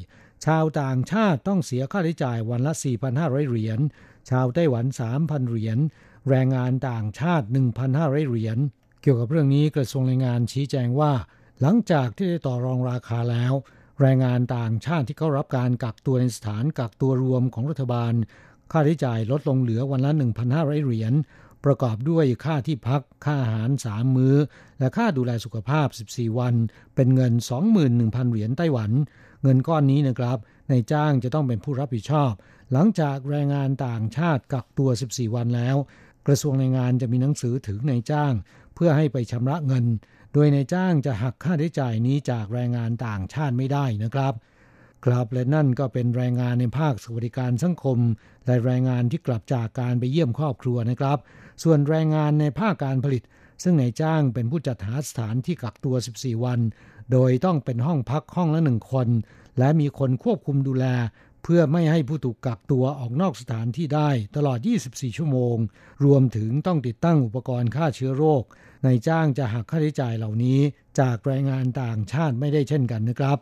ชาวต่างชาติต้องเสียค่าใช้จ่ายวันละ 4,500 เหรียญชาวไต้หวัน 3,000 เหรียญแรงงานต่างชาติ 1,500 เหรียญเกี่ยวกับเรื่องนี้กระทรวงแรงงานชี้แจงว่าหลังจากที่ได้ต่อรองราคาแล้วแรงงานต่างชาติที่เข้ารับการกักตัวในสถานกักตัวรวมของรัฐบาลค่าใช้จ่ายลดลงเหลือวันละ 1,500 เหรียญ ประกอบด้วยค่าที่พักค่าอาหาร3มื้อและค่าดูแลสุขภาพ14วันเป็นเงิน 21,000 เหรียญไต้หวันเงินก้อนนี้นะครับนายจ้างจะต้องเป็นผู้รับผิดชอบหลังจากแรงงานต่างชาติกักตัว14วันแล้วกระทรวงแรงงานจะมีหนังสือถึงนายจ้างเพื่อให้ไปชำระเงินโดยนายจ้างจะหักค่าใช้จ่ายนี้จากแรงงานต่างชาติไม่ได้นะครับครับและนั่นก็เป็นแรงงานในภาคสวัสดิการสังคมและแรงงานที่กลับจากการไปเยี่ยมครอบครัวนะครับส่วนแรงงานในภาคการผลิตซึ่งนายจ้างเป็นผู้จัดหาสถานที่กักตัว14วันโดยต้องเป็นห้องพักห้องละ1คนและมีคนควบคุมดูแลเพื่อไม่ให้ผู้ถูกกักตัวออกนอกสถานที่ได้ตลอด24ชั่วโมงรวมถึงต้องติดตั้งอุปกรณ์ฆ่าเชื้อโรคนายจ้างจะหักค่าใช้จ่ายเหล่านี้จากแรงงานต่างชาติไม่ได้เช่นกันนะครับ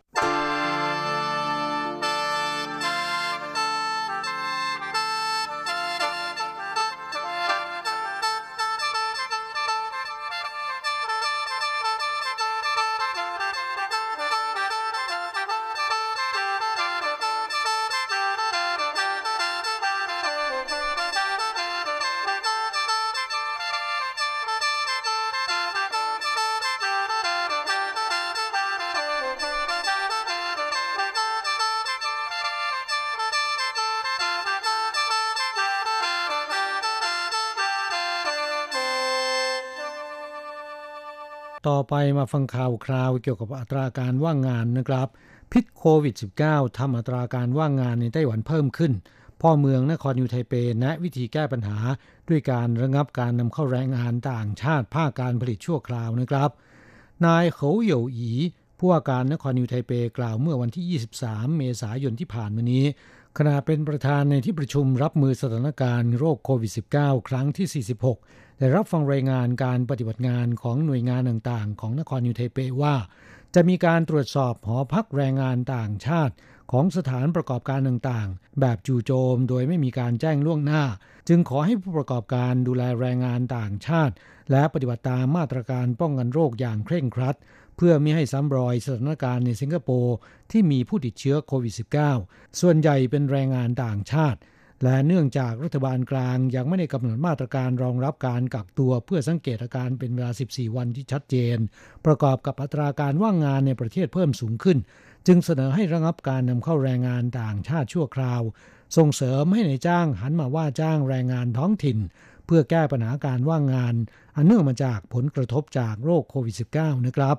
ต่อไปมาฟังข่าวคราวเกี่ยวกับอัตราการว่างงานนะครับพิษโควิด -19 ทำอัตราการว่างงานในไต้หวันเพิ่มขึ้นพ่อเมืองนครนิวยอร์กไทเปแนะวิธีแก้ปัญหาด้วยการระงับการนำเข้าแรงงานต่างชาติภาคการผลิตชั่วคราวนะครับนายเขาเหยวอีผู้ว่าการนครนิวยอร์กไทเปกล่าวเมื่อวันที่23เมษายนที่ผ่านมานี้ขณะเป็นประธานในที่ประชุมรับมือสถานการณ์โรคโควิด -19 ครั้งที่46ได้รับฟังรายงานการปฏิบัติงานของหน่วยงานต่างๆของนครนิวยอร์กไทเปว่าจะมีการตรวจสอบหอพักแรงงานต่างชาติของสถานประกอบการต่างๆแบบจู่โจมโดยไม่มีการแจ้งล่วงหน้าจึงขอให้ผู้ประกอบการดูแลแรงงานต่างชาติและปฏิบัติตามมาตรการป้องกันโรคอย่างเคร่งครัดเพื่อไม่ให้ซ้ำรอยสถานการณ์ในสิงคโปร์ที่มีผู้ติดเชื้อโควิด -19 ส่วนใหญ่เป็นแรงงานต่างชาติและเนื่องจากรัฐบาลกลางยังไม่ได้กำหนดมาตรการรองรับการกักตัวเพื่อสังเกตอาการเป็นเวลา14วันที่ชัดเจนประกอบกับอัตราการว่างงานในประเทศเพิ่มสูงขึ้นจึงเสนอให้ระงับการนำเข้าแรงงานต่างชาติชั่วคราวส่งเสริมให้นายจ้างหันมาว่าจ้างแรงงานท้องถิ่นเพื่อแก้ปัญหาการว่างงานอันเนื่องมาจากผลกระทบจากโรคโควิด -19 นะครับ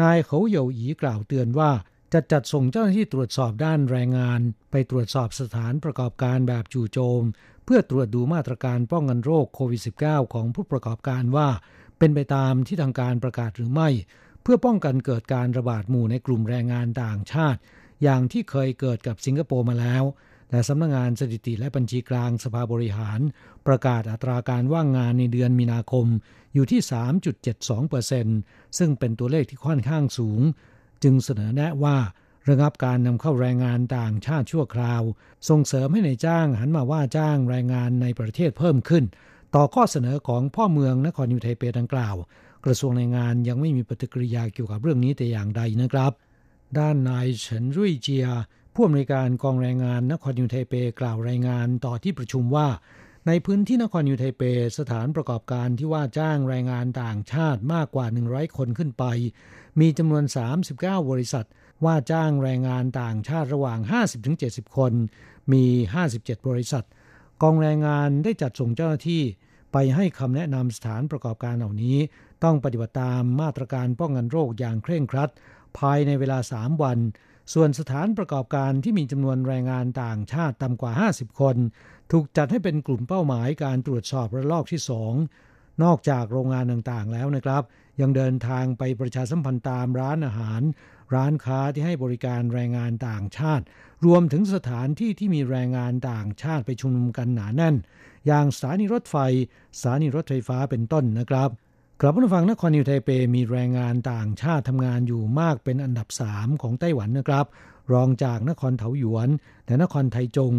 นายเขาเหยวอีกล่าวเตือนว่าจะจัดส่งเจ้าหน้าที่ตรวจสอบด้านแรงงานไปตรวจสอบสถานประกอบการแบบจู่โจมเพื่อตรวจดูมาตรการป้องกันโรคโควิด -19 ของผู้ประกอบการว่าเป็นไปตามที่ทางการประกาศหรือไม่เพื่อป้องกันเกิดการระบาดหมู่ในกลุ่มแรงงานต่างชาติอย่างที่เคยเกิดกับสิงคโปร์มาแล้วและสำนักงานสถิติและบัญชีกลางสภาบริหารประกาศอัตราการว่างงานในเดือนมีนาคมอยู่ที่ 3.72% ซึ่งเป็นตัวเลขที่ค่อนข้างสูงจึงเสนอแนะว่าระงับการนำเข้าแรงงานต่างชาติชั่วคราวส่งเสริมให้นายจ้างหันมาว่าจ้างแรงงานในประเทศเพิ่มขึ้นต่อข้อเสนอของพ่อเมืองนครนิวยอร์กไทเปดังกล่าวกระทรวงแรงงานยังไม่มีปฏิกิริยาเกี่ยวกับเรื่องนี้แต่อย่างใดนะครับด้านนายเฉินรุ่ยเจียผู้อำนวยการกองแรงงานนครนิวยอร์กไทเปกล่าวรายงานต่อที่ประชุมว่าในพื้นที่นครนิวยอร์กไทเปสถานประกอบการที่ว่าจ้างแรงงานต่างชาติมากกว่า100คนขึ้นไปมีจำนวน39บริษัทว่าจ้างแรงงานต่างชาติระหว่าง 50-70 คนมี57บริษัทกองแรงงานได้จัดส่งเจ้าหน้าที่ไปให้คำแนะนำสถานประกอบการเหล่านี้ต้องปฏิบัติตามมาตรการป้องกันโรคอย่างเคร่งครัดภายในเวลา3วันส่วนสถานประกอบการที่มีจำนวนแรงงานต่างชาติต่ำกว่า50คนถูกจัดให้เป็นกลุ่มเป้าหมายการตรวจสอบระลอกที่2นอกจากโรงงานต่างๆแล้วนะครับยังเดินทางไปประชาสัมพันธ์ตามร้านอาหารร้านค้าที่ให้บริการแรงงานต่างชาติรวมถึงสถานที่ที่มีแรงงานต่างชาติไปชุมนุมกันหนาแน่นอย่างสถานีรถไฟสถานีรถไฟฟ้าเป็นต้นนะครับกลับมาฟังนครนิวยอร์กไทเปมีแรงงานต่างชาติทำงานอยู่มากเป็นอันดับ3ของไต้หวันนะครับรองจากนครเถาหยวนและนครไทจง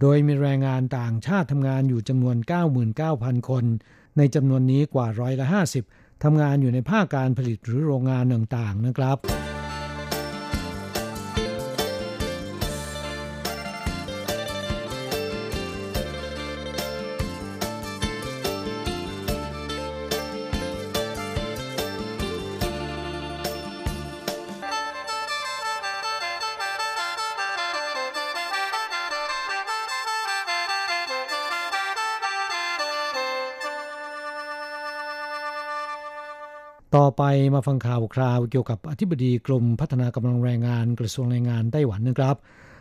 โดยมีแรงงานต่างชาติทำงานอยู่จำนวน 99,000 คนในจำนวนนี้กว่า150%ทำงานอยู่ในภาคการผลิตหรือโรงงานต่างๆนะครับ ต่อไปมาฟังข่าวคราวเกี่ยวกับอธิบดีกรมพัฒนากำลังแรงงานกระทรวงแรงงานไต้หวันนะครับ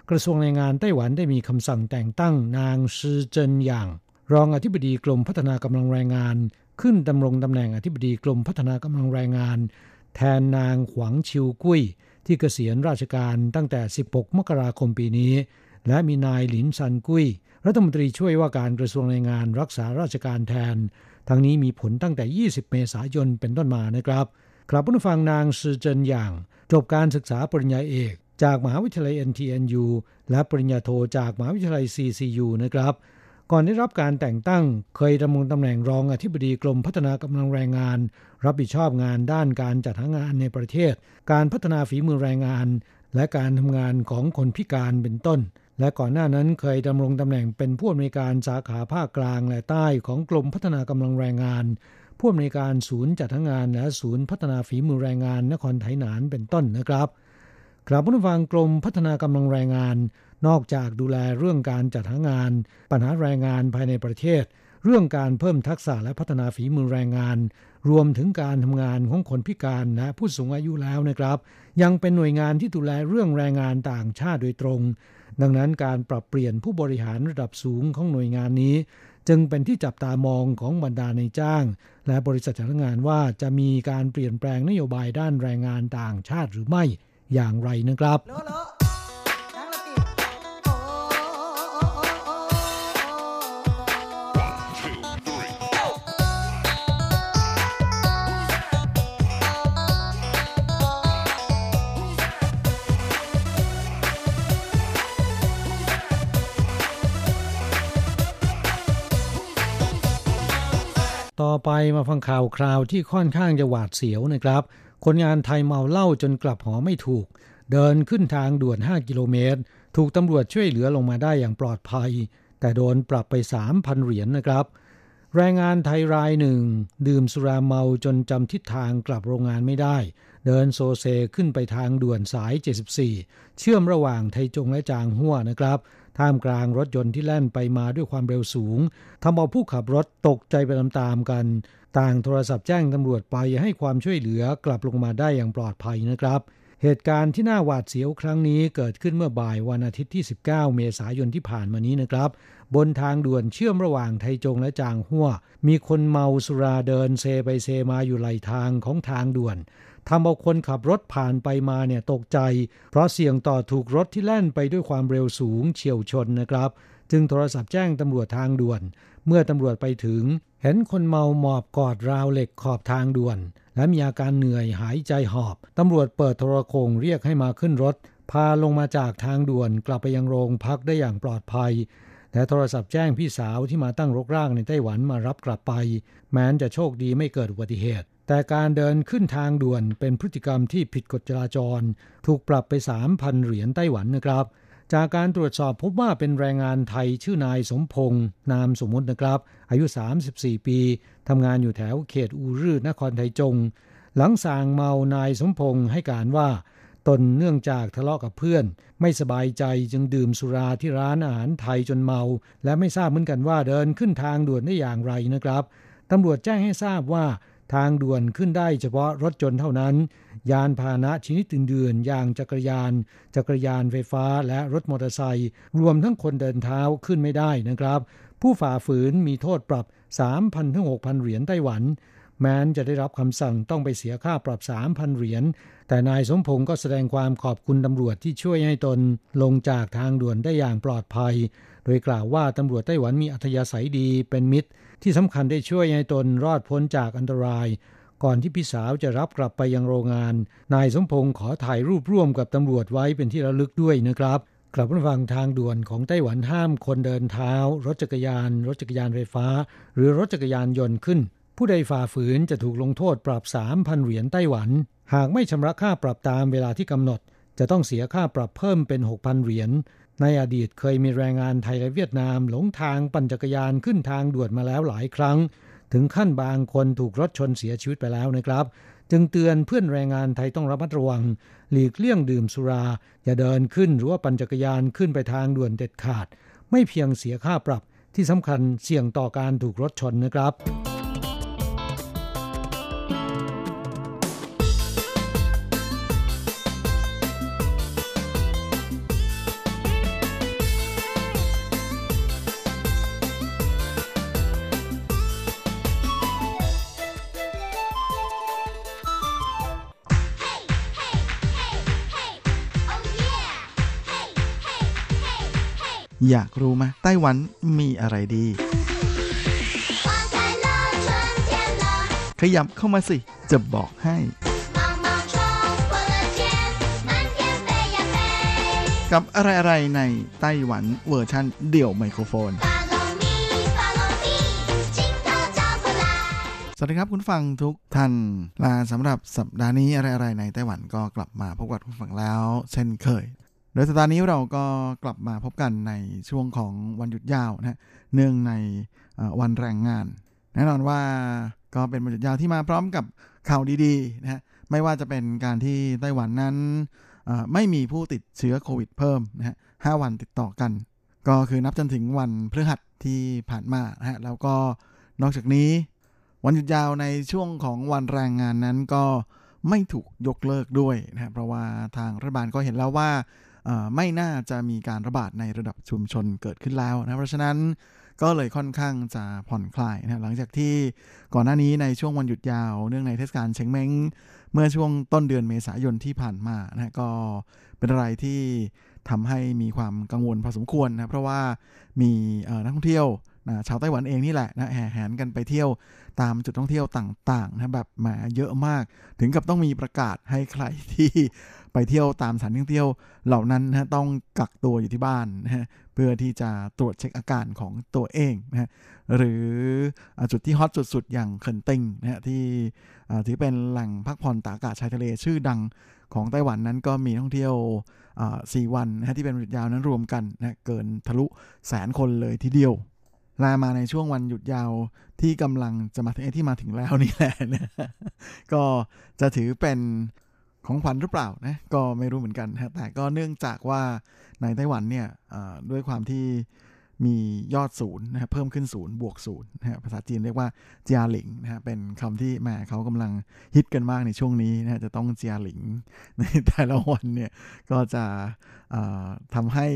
กระทรวงแรงงานไต้หวันได้มีคำสั่งแต่งตั้งนางซือเจินหยางรองอธิบดีกรมพัฒนากำลังแรงงานขึ้นดำรงตำแหน่งอธิบดีกรมพัฒนากำลังแรงงานแทนนางหวังชิวกุ้ยที่เกษียณราชการตั้งแต่16มกราคมปีนี้และมีนายหลินซันกุ้ยรัฐมนตรีช่วยว่าการกระทรวงแรงงานรักษาราชการแทนทั้งนี้มีผลตั้งแต่20เมษายนเป็นต้นมานะครับกลับผู้ฟังนางซือเจินหยางจบการศึกษาปริญญาเอกจากมหาวิทยาลัย NTNU และปริญญาโทจากมหาวิทยาลัย CCU นะครับก่อนได้รับการแต่งตั้งเคยดำรงตำแหน่งรองอธิบดีกรมพัฒนากำลังแรงงานรับผิดชอบงานด้านการจัดหางานในประเทศการพัฒนาฝีมือแรงงานและการทำงานของคนพิการเป็นต้นและก่อนหน้านั้นเคยดำรงตำแหน่งเป็นผู้อำนวยการสาขาภาคกลางและใต้ของกรมพัฒนากำลังแรงงานผู้อำนวยการศูนย์จัดหางานและศูนย์พัฒนาฝีมือแรงงานนครไถหนานเป็นต้นนะครับกลับผู้ฟังกรมพัฒนากำลังแรงงานนอกจากดูแลเรื่องการจัดหางานปัญหาแรงงานภายในประเทศเรื่องการเพิ่มทักษะและพัฒนาฝีมือแรงงานรวมถึงการทำงานของคนพิการและผู้สูงอายุแล้วนะครับยังเป็นหน่วยงานที่ดูแลเรื่องแรงงานต่างชาติโดยตรงดังนั้นการปรับเปลี่ยนผู้บริหารระดับสูงของหน่วยงานนี้จึงเป็นที่จับตามองของบรรดาในจ้างและบริษัทจัดหางานว่าจะมีการเปลี่ยนแปลงนโยบายด้านแรงงานต่างชาติหรือไม่อย่างไรนะครับต่อไปมาฟังข่าวคราวที่ค่อนข้างจะหวาดเสียวนะครับคนงานไทยเมาเหล้าจนกลับหอไม่ถูกเดินขึ้นทางด่วน5กิโลเมตรถูกตำรวจช่วยเหลือลงมาได้อย่างปลอดภัยแต่โดนปรับไป 3,000 เหรียญนะครับแรงงานไทยรายหนึ่งดื่มสุราเมาจนจำทิศทางกลับโรงงานไม่ได้เดินโซเซขึ้นไปทางด่วนสาย74เชื่อมระหว่างไทจงและจางหัวนะครับท่ามกลางรถยนต์ที่แล่นไปมาด้วยความเร็วสูงทำเอาผู้ขับรถตกใจไปตามๆกันต่างโทรศัพท์แจ้งตำรวจไปให้ความช่วยเหลือกลับลงมาได้อย่างปลอดภัยนะครับเหตุการณ์ที่น่าหวาดเสียวครั้งนี้เกิดขึ้นเมื่อบ่ายวันอาทิตย์ที่19เมษายนที่ผ่านมานี้นะครับบนทางด่วนเชื่อมระหว่างไทจงและจางหัวมีคนเมาสุราเดินเซไปเซมาอยู่ไหลทางของทางด่วนทำเอาคนขับรถผ่านไปมาเนี่ยตกใจเพราะเสี่ยงต่อถูกรถที่แล่นไปด้วยความเร็วสูงเฉี่ยวชนนะครับจึงโทรศัพท์แจ้งตำรวจทางด่วนเมื่อตำรวจไปถึงเห็นคนเมาหมอบกอดราวเหล็กขอบทางด่วนและมีอาการเหนื่อยหายใจหอบตำรวจเปิดโทรโข่งเรียกให้มาขึ้นรถพาลงมาจากทางด่วนกลับไปยังโรงพักได้อย่างปลอดภัยและโทรศัพท์แจ้งพี่สาวที่มาตั้งรกรากในไต้หวันมารับกลับไปแม้นจะโชคดีไม่เกิดอุบัติเหตุแต่การเดินขึ้นทางด่วนเป็นพฤติกรรมที่ผิดกฎจราจรถูกปรับไป 3,000 เหรียญไต้หวันนะครับจากการตรวจสอบพบว่าเป็นแรงงานไทยชื่อนายสมพงษ์นามสมมุตินะครับอายุ34ปีทำงานอยู่แถวเขตอูรือนครไทจงหลังส่างเมานายสมพงษ์ให้การว่าตนเนื่องจากทะเลาะกับเพื่อนไม่สบายใจจึงดื่มสุราที่ร้านอาหารไทยจนเมาและไม่ทราบเหมือนกันว่าเดินขึ้นทางด่วนได้อย่างไรนะครับตำรวจแจ้งให้ทราบว่าทางด่วนขึ้นได้เฉพาะรถยนต์เท่านั้นยานพาหนะชนิดอื่นๆอย่างจักรยานไฟฟ้าและรถมอเตอร์ไซค์รวมทั้งคนเดินเท้าขึ้นไม่ได้นะครับผู้ฝ่าฝืนมีโทษปรับ 3,000 ถึง 6,000 เหรียญไต้หวันแม้นจะได้รับคำสั่งต้องไปเสียค่าปรับ 3,000 เหรียญแต่นายสมพงษ์ก็แสดงความขอบคุณตำรวจที่ช่วยให้ตนลงจากทางด่วนได้อย่างปลอดภัยโดยกล่าวว่าตำรวจไต้หวันมีอัธยาศัยดีเป็นมิตรที่สำคัญได้ช่วยให้ตนรอดพ้นจากอันตรายก่อนที่พี่สาวจะรับกลับไปยังโรงงานนายสมพงษ์ขอถ่ายรูปร่วมกับตำรวจไว้เป็นที่ระลึกด้วยนะครับกลับมาฟังทางด่วนของไต้หวันห้ามคนเดินเท้ารถจักรยานไฟฟ้าหรือรถจักรยานยนต์ขึ้นผู้ใดฝ่าฝืนจะถูกลงโทษปรับ 3,000 เหรียญไต้หวันหากไม่ชำระค่าปรับตามเวลาที่กำหนดจะต้องเสียค่าปรับเพิ่มเป็น 6,000 เหรียญในอดีตเคยมีแรงงานไทยและเวียดนามหลงทางปั่นจักรยานขึ้นทางด่วนมาแล้วหลายครั้งถึงขั้นบางคนถูกรถชนเสียชีวิตไปแล้วนะครับจึงเตือนเพื่อนแรงงานไทยต้องระมัดระวังหลีกเลี่ยงดื่มสุราอย่าเดินขึ้นหรือว่าปั่นจักรยานขึ้นไปทางด่วนเด็ดขาดไม่เพียงเสียค่าปรับที่สำคัญเสี่ยงต่อการถูกรถชนนะครับ อยากรู้ไหมไต้หวันมีอะไรดีขยับเข้ามาสิจะบอกให้กับอะไรๆในไต้หวันเวอร์ชันเดี่ยวไมโครโฟนสวัสดีครับคุณฟังทุกท่านและสำหรับสัปดาห์นี้อะไรๆในไต้หวันก็กลับมาพบกับคุณฟังแล้วเช่นเคยโดยสัปดาห์นี้เราก็กลับมาพบกันในช่วงของวันหยุดยาวนะเนื่องในวันแรงงานแน่นอนว่าก็เป็นวันหยุดยาวที่มาพร้อมกับข่าวดีๆนะฮะไม่ว่าจะเป็นการที่ไต้หวันนั้นไม่มีผู้ติดเชื้อโควิดเพิ่มนะฮะ5วันติดต่อกันก็คือนับจนถึงวันพฤหัสที่ผ่านมานะฮะแล้วก็นอกจากนี้วันหยุดยาวในช่วงของวันแรงงานนั้นก็ไม่ถูกยกเลิกด้วยนะเพราะว่าทางรัฐบาลก็เห็นแล้วว่าไม่น่าจะมีการระบาดในระดับชุมชนเกิดขึ้นแล้วนะเพราะฉะนั้นก็เลยค่อนข้างจะผ่อนคลายนะหลังจากที่ก่อนหน้านี้ในช่วงวันหยุดยาวเนื่องในเทศกาลเชงเม้งเมื่อช่วงต้นเดือนเมษายนที่ผ่านมานะก็เป็นอะไรที่ทำให้มีความกังวลพอสมควรนะเพราะว่ามีนักท่องเที่ยวนะชาวไต้หวันเองนี่แหละนะแห่แหนกันไปเที่ยวตามจุดท่องเที่ยวต่างๆนะแบบมาเยอะมากถึงกับต้องมีประกาศให้ใครที่ไปเที่ยวตามสถานที่ท่องเที่ยวเหล่านั้นนะต้องกักตัวอยู่ที่บ้านนะเพื่อที่จะตรวจเช็คอาการของตัวเองนะหรือจุดที่ฮอตสุดๆอย่างเคินติงนะที่ถือเป็นแหล่งพักผ่อนตากอากาศชายทะเลชื่อดังของไต้หวันนั้นก็มีท่องเที่ยว4 วันนะที่เป็นวันหยุดยาวนั้นรวมกันนะเกินทะลุแสนคนเลยทีเดียวลามาในช่วงวันหยุดยาวที่กำลังจะมาถึงที่มาถึงแล้วนี่แหละนะก็จะถือเป็นของขวัญหรือเปล่านะก็ไม่รู้เหมือนกันนะแต่ก็เนื่องจากว่าในไต้หวันเนี่ยด้วยความที่มียอดศูนย์นะเพิ่มขึ้นศูนย์บวกศูนย์นะภาษาจีนเรียกว่าเจียหลิงนะเป็นคำที่มาเขากำลังฮิตกันมากในช่วงนี้นะจะต้องเจียหลิงในแต่ละวันเนี่ยก็จะทำให้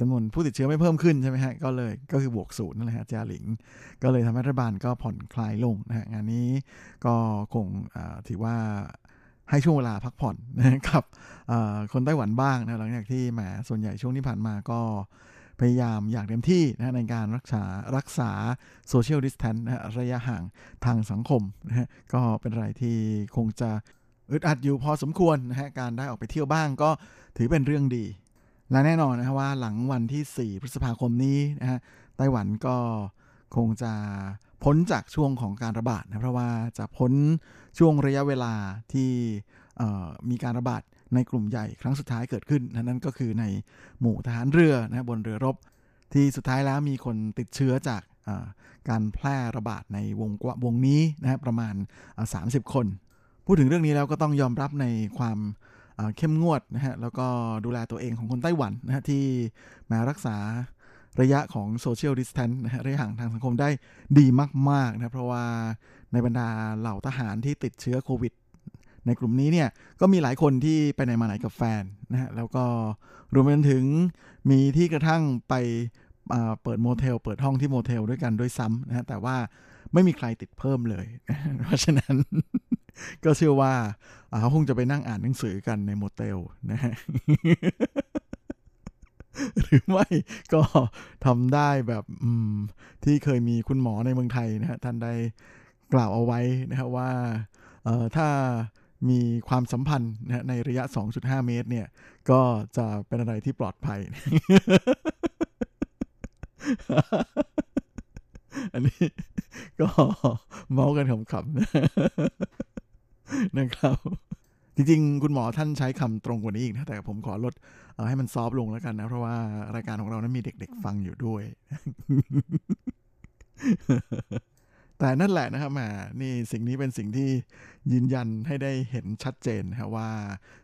จำนวนผู้ติดเชื้อไม่เพิ่มขึ้นใช่ไหมฮะก็เลยก็คือบวกศูนย์นั่นแหละฮะจาหลิงก็เลยทำให้รัฐบาลก็ผ่อนคลายลงนะฮะงานนี้ก็คงถือว่าให้ช่วงเวลาพักผ่อนนะครับคนไต้หวันบ้างนะหลังจากที่แหมส่วนใหญ่ช่วงที่ผ่านมาก็พยายามอย่างเต็มที่นะในการรักษาโซเชียลดิสแทนซ์นะระยะห่างทางสังคมนะฮะก็เป็นอะไรที่คงจะอึดอัดอยู่พอสมควรนะฮะการได้ออกไปเที่ยวบ้างก็ถือเป็นเรื่องดีและแน่นอนนะครับว่าหลังวันที่4พฤษภาคมนี้นะฮะไต้หวันก็คงจะพ้นจากช่วงของการระบาดนะเพราะว่าจะพ้นช่วงระยะเวลาที่มีการระบาดในกลุ่มใหญ่ครั้งสุดท้ายเกิดขึ้นนั่นก็คือในหมู่ทหารเรือนะบนเรือรบที่สุดท้ายแล้วมีคนติดเชื้อจากการแพร่ระบาดในวงนี้นะประมาณ30คนพูดถึงเรื่องนี้แล้วก็ต้องยอมรับในความเข้มงวดนะฮะแล้วก็ดูแลตัวเองของคนไต้หวันนะฮะที่มารักษาระยะของโซเชียลดิสแทนซ์นะฮะระยะห่างทางสังคมได้ดีมากๆนะเพราะว่าในบรรดาเหล่าทหารที่ติดเชื้อโควิดในกลุ่มนี้เนี่ยก็มีหลายคนที่ไปไหนมาไหนกับแฟนนะฮะแล้วก็รวมไปถึงมีที่กระทั่งไปเปิดโมเทลเปิดห้องที่โมเทลด้วยกันด้วยซ้ำนะฮะแต่ว่าไม่มีใครติดเพิ่มเลยเพราะฉะนั้นก็เชื่อว่าเขาคงจะไปนั่งอ่านหนังสือกันในโมเตลนะฮะหรือไม่ก็ทำได้แบบที่เคยมีคุณหมอในเมืองไทยนะฮะท่านได้กล่าวเอาไว้นะฮะว่าถ้ามีความสัมพันธ์นะในระยะ 2.5 เมตรเนี่ยก็จะเป็นอะไรที่ปลอดภัย อันนี้ก็เมากันขำๆนะครับจริงๆคุณหมอท่านใช้คำตรงกว่านี้อีกนะแต่ผมขอลดให้มันซอฟลงแล้วกันนะเพราะว่ารายการของเรานั้นมีเด็กๆฟังอยู่ด้วยแต่นั่นแหละนะครับนี่สิ่งนี้เป็นสิ่งที่ยืนยันให้ได้เห็นชัดเจนนะว่า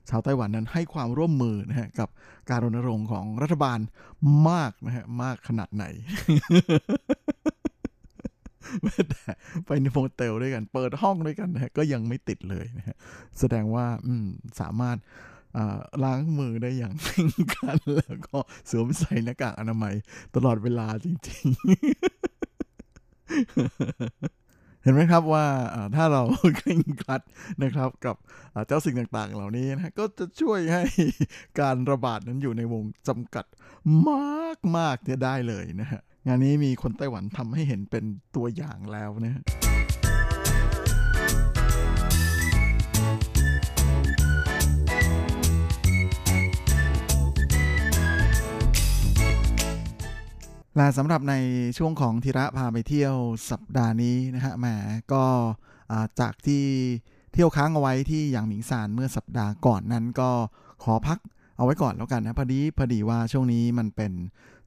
ชาวไต้หวันนั้นให้ความร่วมมือนะฮะกับการรณรงค์ของรัฐบาลมากนะฮะมากขนาดไหน แต่ไปในโมเตลด้วยกันเปิดห้องด้วยกันนะก็ยังไม่ติดเลยนะฮะแสดงว่าสามารถล้างมือได้อย่างเป็นกันแล้วก็สวมใส่หน้ากากอนามัยตลอดเวลาจริงๆ เห็นไหมครับว่าถ้าเราเคร่งครัดนะครับกับเจ้าสิ่งต่างๆเหล่านี้นะก็จะช่วยให้การระบาดนั้นอยู่ในวงจำกัดมากๆเนี่ยได้เลยนะฮะงานนี้มีคนไต้หวันทำให้เห็นเป็นตัวอย่างแล้วนะฮะและสำหรับในช่วงของธีระพาไปเที่ยวสัปดาห์นี้นะฮะแหมก็จากที่เที่ยวค้างเอาไว้ที่หยางหมิงซานเมื่อสัปดาห์ก่อนนั้นก็ขอพักเอาไว้ก่อนแล้วกันนะพอดีว่าช่วงนี้มันเป็น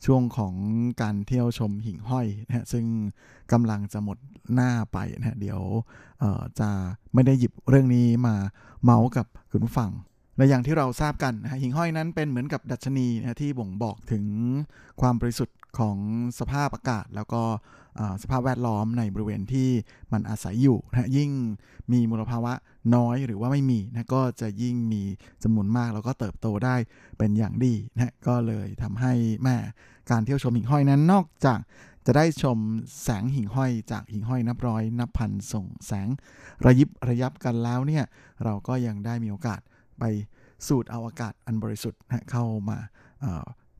ช่วงของการเที่ยวชมหิ่งห้อยนะฮะซึ่งกำลังจะหมดหน้าไปนะฮะเดี๋ยวจะไม่ได้หยิบเรื่องนี้มาเมาส์กับคุณผู้ฟังและอย่างที่เราทราบกันนะฮะหิ่งห้อยนั้นเป็นเหมือนกับดัชนีนะที่บ่งบอกถึงความบริสุทธิ์ของสภาพอากาศแล้วก็สภาพแวดล้อมในบริเวณที่มันอาศัยอยู่นะยิ่งมีมลภาวะน้อยหรือว่าไม่มีนะก็จะยิ่งมีจำนวนมากแล้วก็เติบโตได้เป็นอย่างดีนะก็เลยทำให้แม่การเที่ยวชมหิ่งห้อยนั้นนอกจากจะได้ชมแสงหิ่งห้อยจากหิ่งห้อยนับร้อยนับพันส่งแสงระยิบระยับกันแล้วเนี่ยเราก็ยังได้มีโอกาสไปสูดเอาอากาศอันบริสุทธิ์นะเข้ามา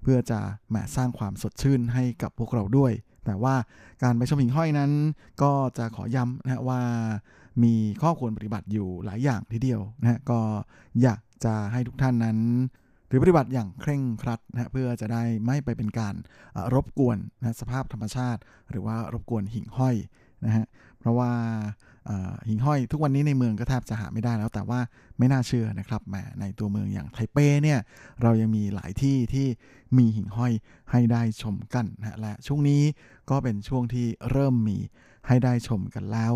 เพื่อจะมาสร้างความสดชื่นให้กับพวกเราด้วยแต่ว่าการไปชมหิ่งห้อยนั้นก็จะขอย้ำนะว่ามีข้อควรปฏิบัติอยู่หลายอย่างทีเดียวนะก็อยากจะให้ทุกท่านนั้นถือปฏิบัติอย่างเคร่งครัดนะเพื่อจะได้ไม่ไปเป็นการรบกวนนะสภาพธรรมชาติหรือว่ารบกวนหิ่งห้อยนะฮะเพราะว่าหิ่งห้อยทุกวันนี้ในเมืองก็แทบจะหาไม่ได้แล้วแต่ว่าไม่น่าเชื่อนะครับแหมในตัวเมืองอย่างไทเปเนี่ยเรายังมีหลายที่ที่มีหิ่งห้อยให้ได้ชมกันนะและช่วงนี้ก็เป็นช่วงที่เริ่มมีให้ได้ชมกันแล้ว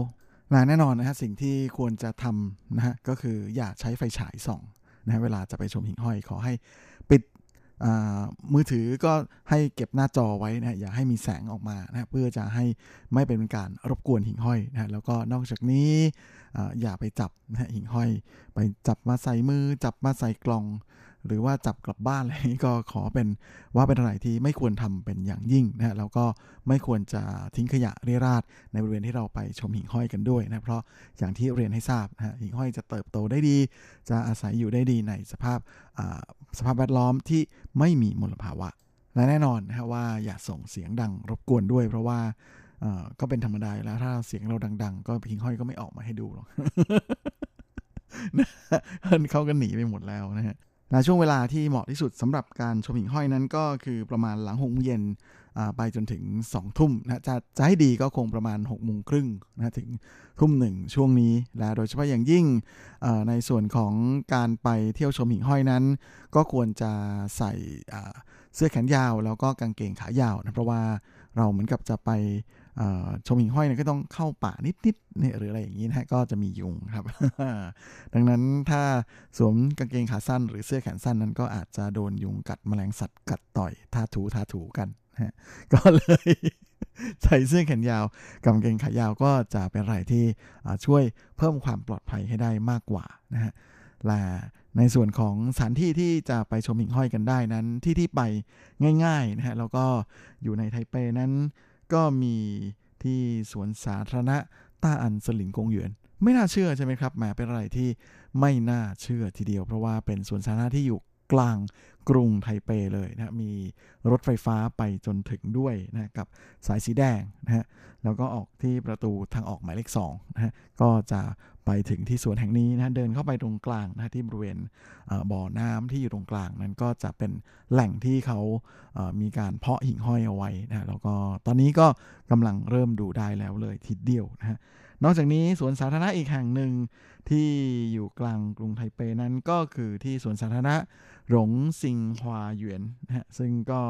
และแน่นอนนะฮะสิ่งที่ควรจะทำนะฮะก็คืออย่าใช้ไฟฉายส่องนะฮะเวลาจะไปชมหิ่งห้อยขอให้ปิดมือถือก็ให้เก็บหน้าจอไว้นะอย่าให้มีแสงออกมานะเพื่อจะให้ไม่เป็นการรบกวนหิ่งห้อยนะแล้วก็นอกจากนี้อย่าไปจับนะหิ่งห้อยไปจับมาใส่มือจับมาใส่กล่องหรือว่าจับกลับบ้านอะไรก็ขอเป็นว่าเป็นอะไรที่ไม่ควรทำเป็นอย่างยิ่งนะแล้วก็ไม่ควรจะทิ้งขยะเรี่ยราดในบริเวณที่เราไปชมหิ่งห้อยกันด้วยนะเพราะอย่างที่เรียนให้ทราบนะหิ่งห้อยจะเติบโตได้ดีจะอาศัยอยู่ได้ดีในสภาพแวดล้อมที่ไม่มีมลภาวะและแน่นอนนะว่าอย่าส่งเสียงดังรบกวนด้วยเพราะว่าก็เป็นธรรมดาแล้วถ้าเสียงเราดังๆก็หิ่งห้อยก็ไม่ออกมาให้ดูหรอกเขาก็หนีไปหมดแล้วนะฮะและช่วงเวลาที่เหมาะที่สุดสำหรับการชมหิ่งห้อยนั้นก็คือประมาณหลัง18:00 น.ไปจนถึง 20:00 น.นะจะให้ดีก็คงประมาณ 18:30 น.นะถึง 20:00 น.ช่วงนี้และโดยเฉพาะอย่างยิ่งในส่วนของการไปเที่ยวชมหิ่งห้อยนั้นก็ควรจะใส่เสื้อแขนยาวแล้วก็กางเกงขายาวนะเพราะว่าเราเหมือนกับจะไปชมหิ่งห้อยเนี่ยก็ต้องเข้าป่านิดๆเนี่ยหรืออะไรอย่างนี้นะฮะก็จะมียุงครับ ดังนั้นถ้าสวมกางเกงขาสั้นหรือเสื้อแขนสั้นนั้นก็อาจจะโดนยุงกัดแมลงสัตว์กัดต่อยทาถูกันนะฮะก็เลยใส่เสื้อแขนยาวกับกางเกงขายาวก็จะเป็นอะไรที่ช่วยเพิ่มความปลอดภัยให้ได้มากกว่านะฮะและในส่วนของสถานที่ที่จะไปชมหิ่งห้อยกันได้นั้นที่ไปง่ายๆนะฮะแล้วก็อยู่ในไทเปนั้นก็มีที่สวนสาธารณะต้าอันสลินกงเหยียนไม่น่าเชื่อใช่ไหมครับแหมเป็นอะไรที่ไม่น่าเชื่อทีเดียวเพราะว่าเป็นสวนสาธารณะที่อยู่กลางกรุงไทเปเลยนะมีรถไฟฟ้าไปจนถึงด้วยนะกับสายสีแดงนะฮะแล้วก็ออกที่ประตูทางออกหมายเลข2นะฮะก็จะไปถึงที่สวนแห่งนี้นะเดินเข้าไปตรงกลางนะที่บริเวณบ่อน้ำที่อยู่ตรงกลางนั้นก็จะเป็นแหล่งที่เขามีการเพาะหิ่งห้อยเอาไว้นะแล้วก็ตอนนี้ก็กำลังเริ่มดูได้แล้วเลยทีเดียวนะฮะนอกจากนี้สวนสาธารณะอีกแห่งหนึ่งที่อยู่กลางกรุงไทเปนั้นก็คือที่สวนสาธารณะหลงซิงฮวาเหวียนนะฮะซึ่งก็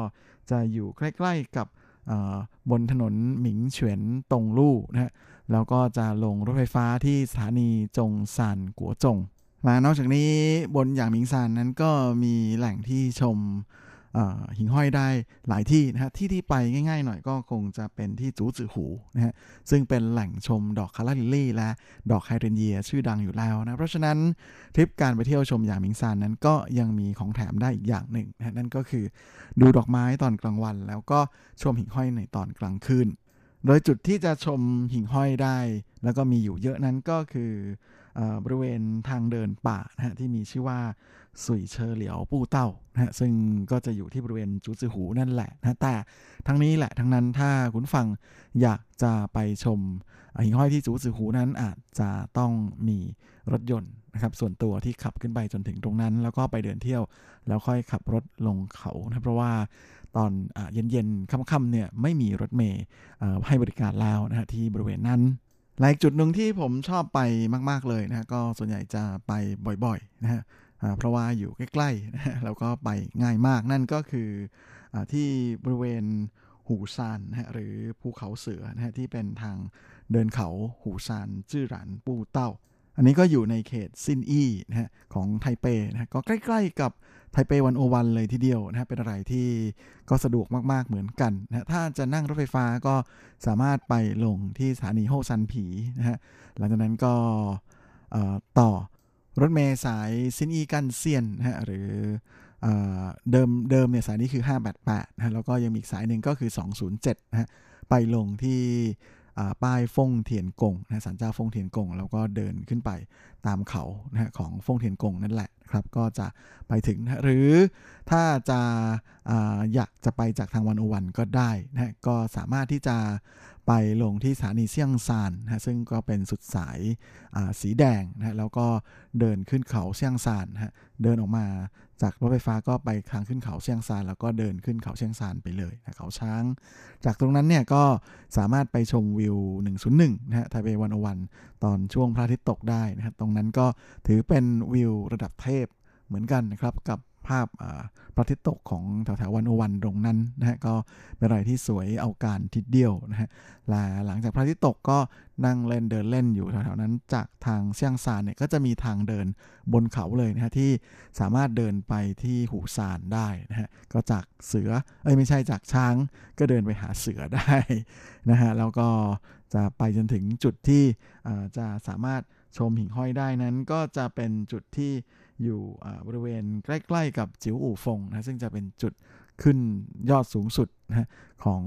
จะอยู่ใกล้ๆกับบนถนนหมิงเฉียนตงลู่นะฮะแล้วก็จะลงรถไฟฟ้าที่สถานีจงซานกัวจงและนอกจากนี้บนอย่างหมิงซานนั้นก็มีแหล่งที่ชมหิ่งห้อยได้หลายที่นะฮะที่ไปง่ายๆหน่อยก็คงจะเป็นที่จูจือหูนะฮะซึ่งเป็นแหล่งชมดอกคาราลิลลี่และดอกไฮเดรนเยียชื่อดังอยู่แล้วนะเพราะฉะนั้นทริปการไปเที่ยวชมหยางหมิงซานนั้นก็ยังมีของแถมได้อีกอย่างหนึ่งนะนั่นก็คือดูดอกไม้ตอนกลางวันแล้วก็ชมหิ่งห้อยในตอนกลางคืน โดยจุดที่จะชมหิ่งห้อยได้แล้วก็มีอยู่เยอะนั้นก็คือบริเวณทางเดินป่านะฮะที่มีชื่อว่าสุยเชอเหลียวปู้เต้านะฮะซึ่งก็จะอยู่ที่บริเวณจูซือหูนั่นแหละนะแต่ทั้งนี้แหละทั้งนั้นถ้าคุณฟังอยากจะไปชมหิ่งห้อยที่จูซือหูนั้นอาจจะต้องมีรถยนต์นะครับส่วนตัวที่ขับขึ้นไปจนถึงตรงนั้นแล้วก็ไปเดินเที่ยวแล้วค่อยขับรถลงเขานะเพราะว่าตอนเย็นๆค่ำๆเนี่ยไม่มีรถเมล์ให้บริการแล้วนะฮะที่บริเวณนั้นหลายจุดหนึ่งที่ผมชอบไปมากๆเลยนะก็ส่วนใหญ่จะไปบ่อยๆนะฮะเพราะว่าอยู่ใกล้ๆนะแล้วก็ไปง่ายมากนั่นก็คือที่บริเวณหูซานนะฮะหรือภูเขาเสือนะฮะที่เป็นทางเดินเขาหูซานจื้อหลานปูเต้าอันนี้ก็อยู่ในเขตซินอี้นะฮะของไทเปนะฮะก็ใกล้ๆกับไทเป101เลยทีเดียวนะฮะเป็นอะไรที่ก็สะดวกมากๆเหมือนกันนะฮะถ้าจะนั่งรถไฟฟ้าก็สามารถไปลงที่สถานีโฮซันผีนะฮะหลังจากนั้นก็ต่อรถเมล์สายซินอี้กันเซียนนะฮะหรือเดิมเนี่ยสายนี้คือ588นะฮะแล้วก็ยังมีอีกสายหนึ่งก็คือ207นะฮะไปลงที่ป้ายฟงเทียนกงนะสันเจ้าฟงเทียนกงแล้วก็เดินขึ้นไปตามเขานะของฟงเทียนกงนั่นแหละครับก็จะไปถึงนะหรือถ้าจะอยากจะไปจากทาง101ก็ได้นะก็สามารถที่จะไปลงที่สถานีเซี่ยงซานนะซึ่งก็เป็นสุดสายสีแดงนะแล้วก็เดินขึ้นเขาเซี่ยงซานนะเดินออกมาจากรถไฟฟ้าก็ไปทางขึ้นเขาเซียงซานแล้วก็เดินขึ้นเขาเซียงซานไปเลยนะเขาช้างจากตรงนั้นเนี่ยก็สามารถไปชมวิว101นะฮะไทเป101ตอนช่วงพระอาทิตย์ตกได้นะฮะตรงนั้นก็ถือเป็นวิวระดับเทพเหมือนกันนะครับกับภาพพระอาทิตย์ตกของแถวๆ101ตรงนั้นนะฮะก็เป็นอะไรที่สวยเอาการทีเดียวนะฮะและหลังจากพระอาทิตย์ตกก็นั่งเล่นเดินเล่นอยู่แถวๆนั้นจากทางเซียงซานเนี่ยก็จะมีทางเดินบนเขาเลยนะฮะที่สามารถเดินไปที่หูซานได้นะฮะก็จากเสือไม่ใช่จากช้างก็เดินไปหาเสือได้นะฮะแล้วก็จะไปจนถึงจุดที่จะสามารถชมหิ่งห้อยได้นั้นก็จะเป็นจุดที่อยู่บริเวณใกล้ๆกับจิ๋วอู่ฟงนะซึ่งจะเป็นจุดขึ้นยอดสูงสุดนะของ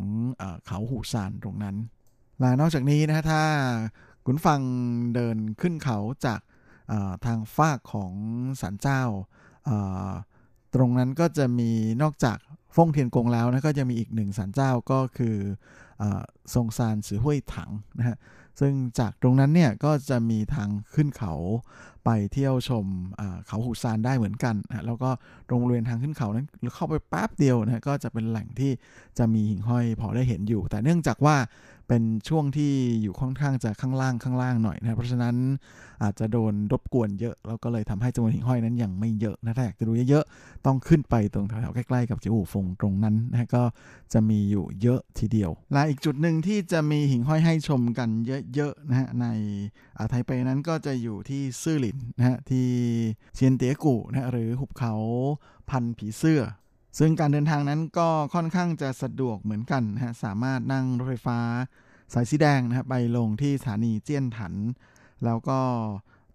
เขาหูซานตรงนั้นและนอกจากนี้นะถ้าคุณฟังเดินขึ้นเขาจากทางฟากของศาลเจ้าตรงนั้นก็จะมีนอกจากฟ่งเทียนกงแล้วนะก็จะมีอีกหนึ่งศาลเจ้าก็คือซงซานสือห้วยถังนะฮะซึ่งจากตรงนั้นเนี่ยก็จะมีทางขึ้นเขาไปเที่ยวชมเขาหูซานได้เหมือนกันนะแล้วก็ตรงบริเวณทางขึ้นเขานั้นเข้าไปแป๊บเดียวนะก็จะเป็นแหล่งที่จะมีหิ่งห้อยพอได้เห็นอยู่แต่เนื่องจากว่าเป็นช่วงที่อยู่ค่อนข้างจะข้างล่างหน่อยนะเพราะฉะนั้นอาจจะโดนรบกวนเยอะแล้วก็เลยทำให้จำนวนหิ่งห้อยนั้นยังไม่เยอะนะถ้าอยากจะดูเยอะๆต้องขึ้นไปตรงแถวๆใกล้ๆกับจิ๋วหูฟงตรงนั้นนะก็จะมีอยู่เยอะทีเดียวและอีกจุดหนึ่งที่จะมีหิ่งห้อยให้ชมกันเยอะๆนะฮะในไทเปนั้นก็จะอยู่ที่ซื่อหลินนะฮะที่เชียนเตียกู่นะฮะหรือหุบเขาพันผีเสื้อซึ่งการเดินทางนั้นก็ค่อนข้างจะสะดวกเหมือนกันนะฮะสามารถนั่งรถไฟฟ้าสายสีแดงนะฮะไปลงที่สถานีเจี้ยนถันแล้วก็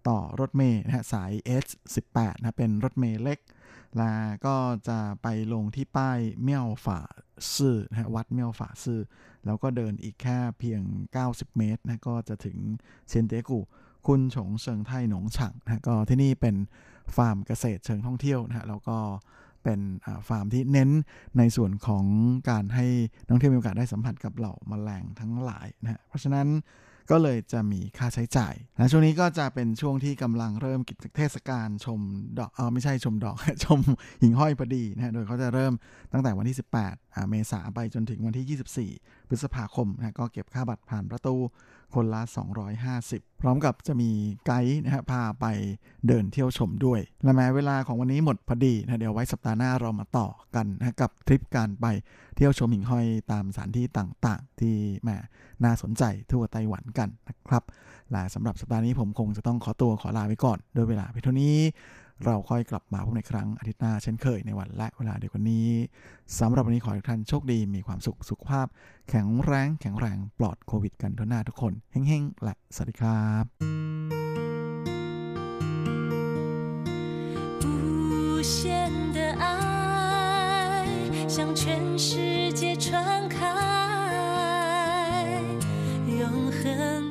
ต่อรถเมล์นะฮะสาย S18 นะเป็นรถเมล์เล็กแล้วก็จะไปลงที่ป้ายเมี่ยวฝาซื่อนะฮะวัดเมี่ยวฝาซื่อแล้วก็เดินอีกแค่เพียง90เมตรนะก็จะถึงเชียนเตียกู่คุณฉงเซิงไทหนงฉังนะก็ที่นี่เป็นฟาร์มเกษตรเชิงท่องเที่ยวนะฮะแล้วก็เป็นฟาร์มที่เน้นในส่วนของการให้นักท่องเที่ยวมีโอกาสได้สัมผัสกับเหล่าแมลงทั้งหลายนะฮะเพราะฉะนั้นก็เลยจะมีค่าใช้จ่ายและช่วงนี้ก็จะเป็นช่วงที่กำลังเริ่มกิจเทศกาลชมดอกไม่ใช่ชมดอก ชมหิ่งห้อยพอดีนะฮะโดยเขาจะเริ่มตั้งแต่วันที่18เมษายนไปจนถึงวันที่24พฤษภาคมนะก็เก็บค่าบัตรผ่านประตูคนละ250พร้อมกับจะมีไกด์นะฮะพาไปเดินเที่ยวชมด้วยและแม้เวลาของวันนี้หมดพอดีนะเดี๋ยวไว้สัปดาห์หน้าเรามาต่อกันนะกับทริปการไปเที่ยวชมหิ่งห้อยตามสถานที่ต่างๆที่แหมน่าสนใจทั่วไต้หวันกันนะครับและสำหรับสัปดาห์นี้ผมคงจะต้องขอตัวขอลาไปก่อนโดยเวลาเพียงเท่านี้เราค่อยกลับมาพบในครั้งอาทิตย์หน้าเช่นเคยในวันและเวลาเดียวกันนี้สำหรับวันนี้ขอให้ทุกท่านโชคดีมีความสุขสุขภาพแข็งแรงปลอดโควิดกันทั่วหน้าทุกคนเฮ้งๆและสวัสดีครับ很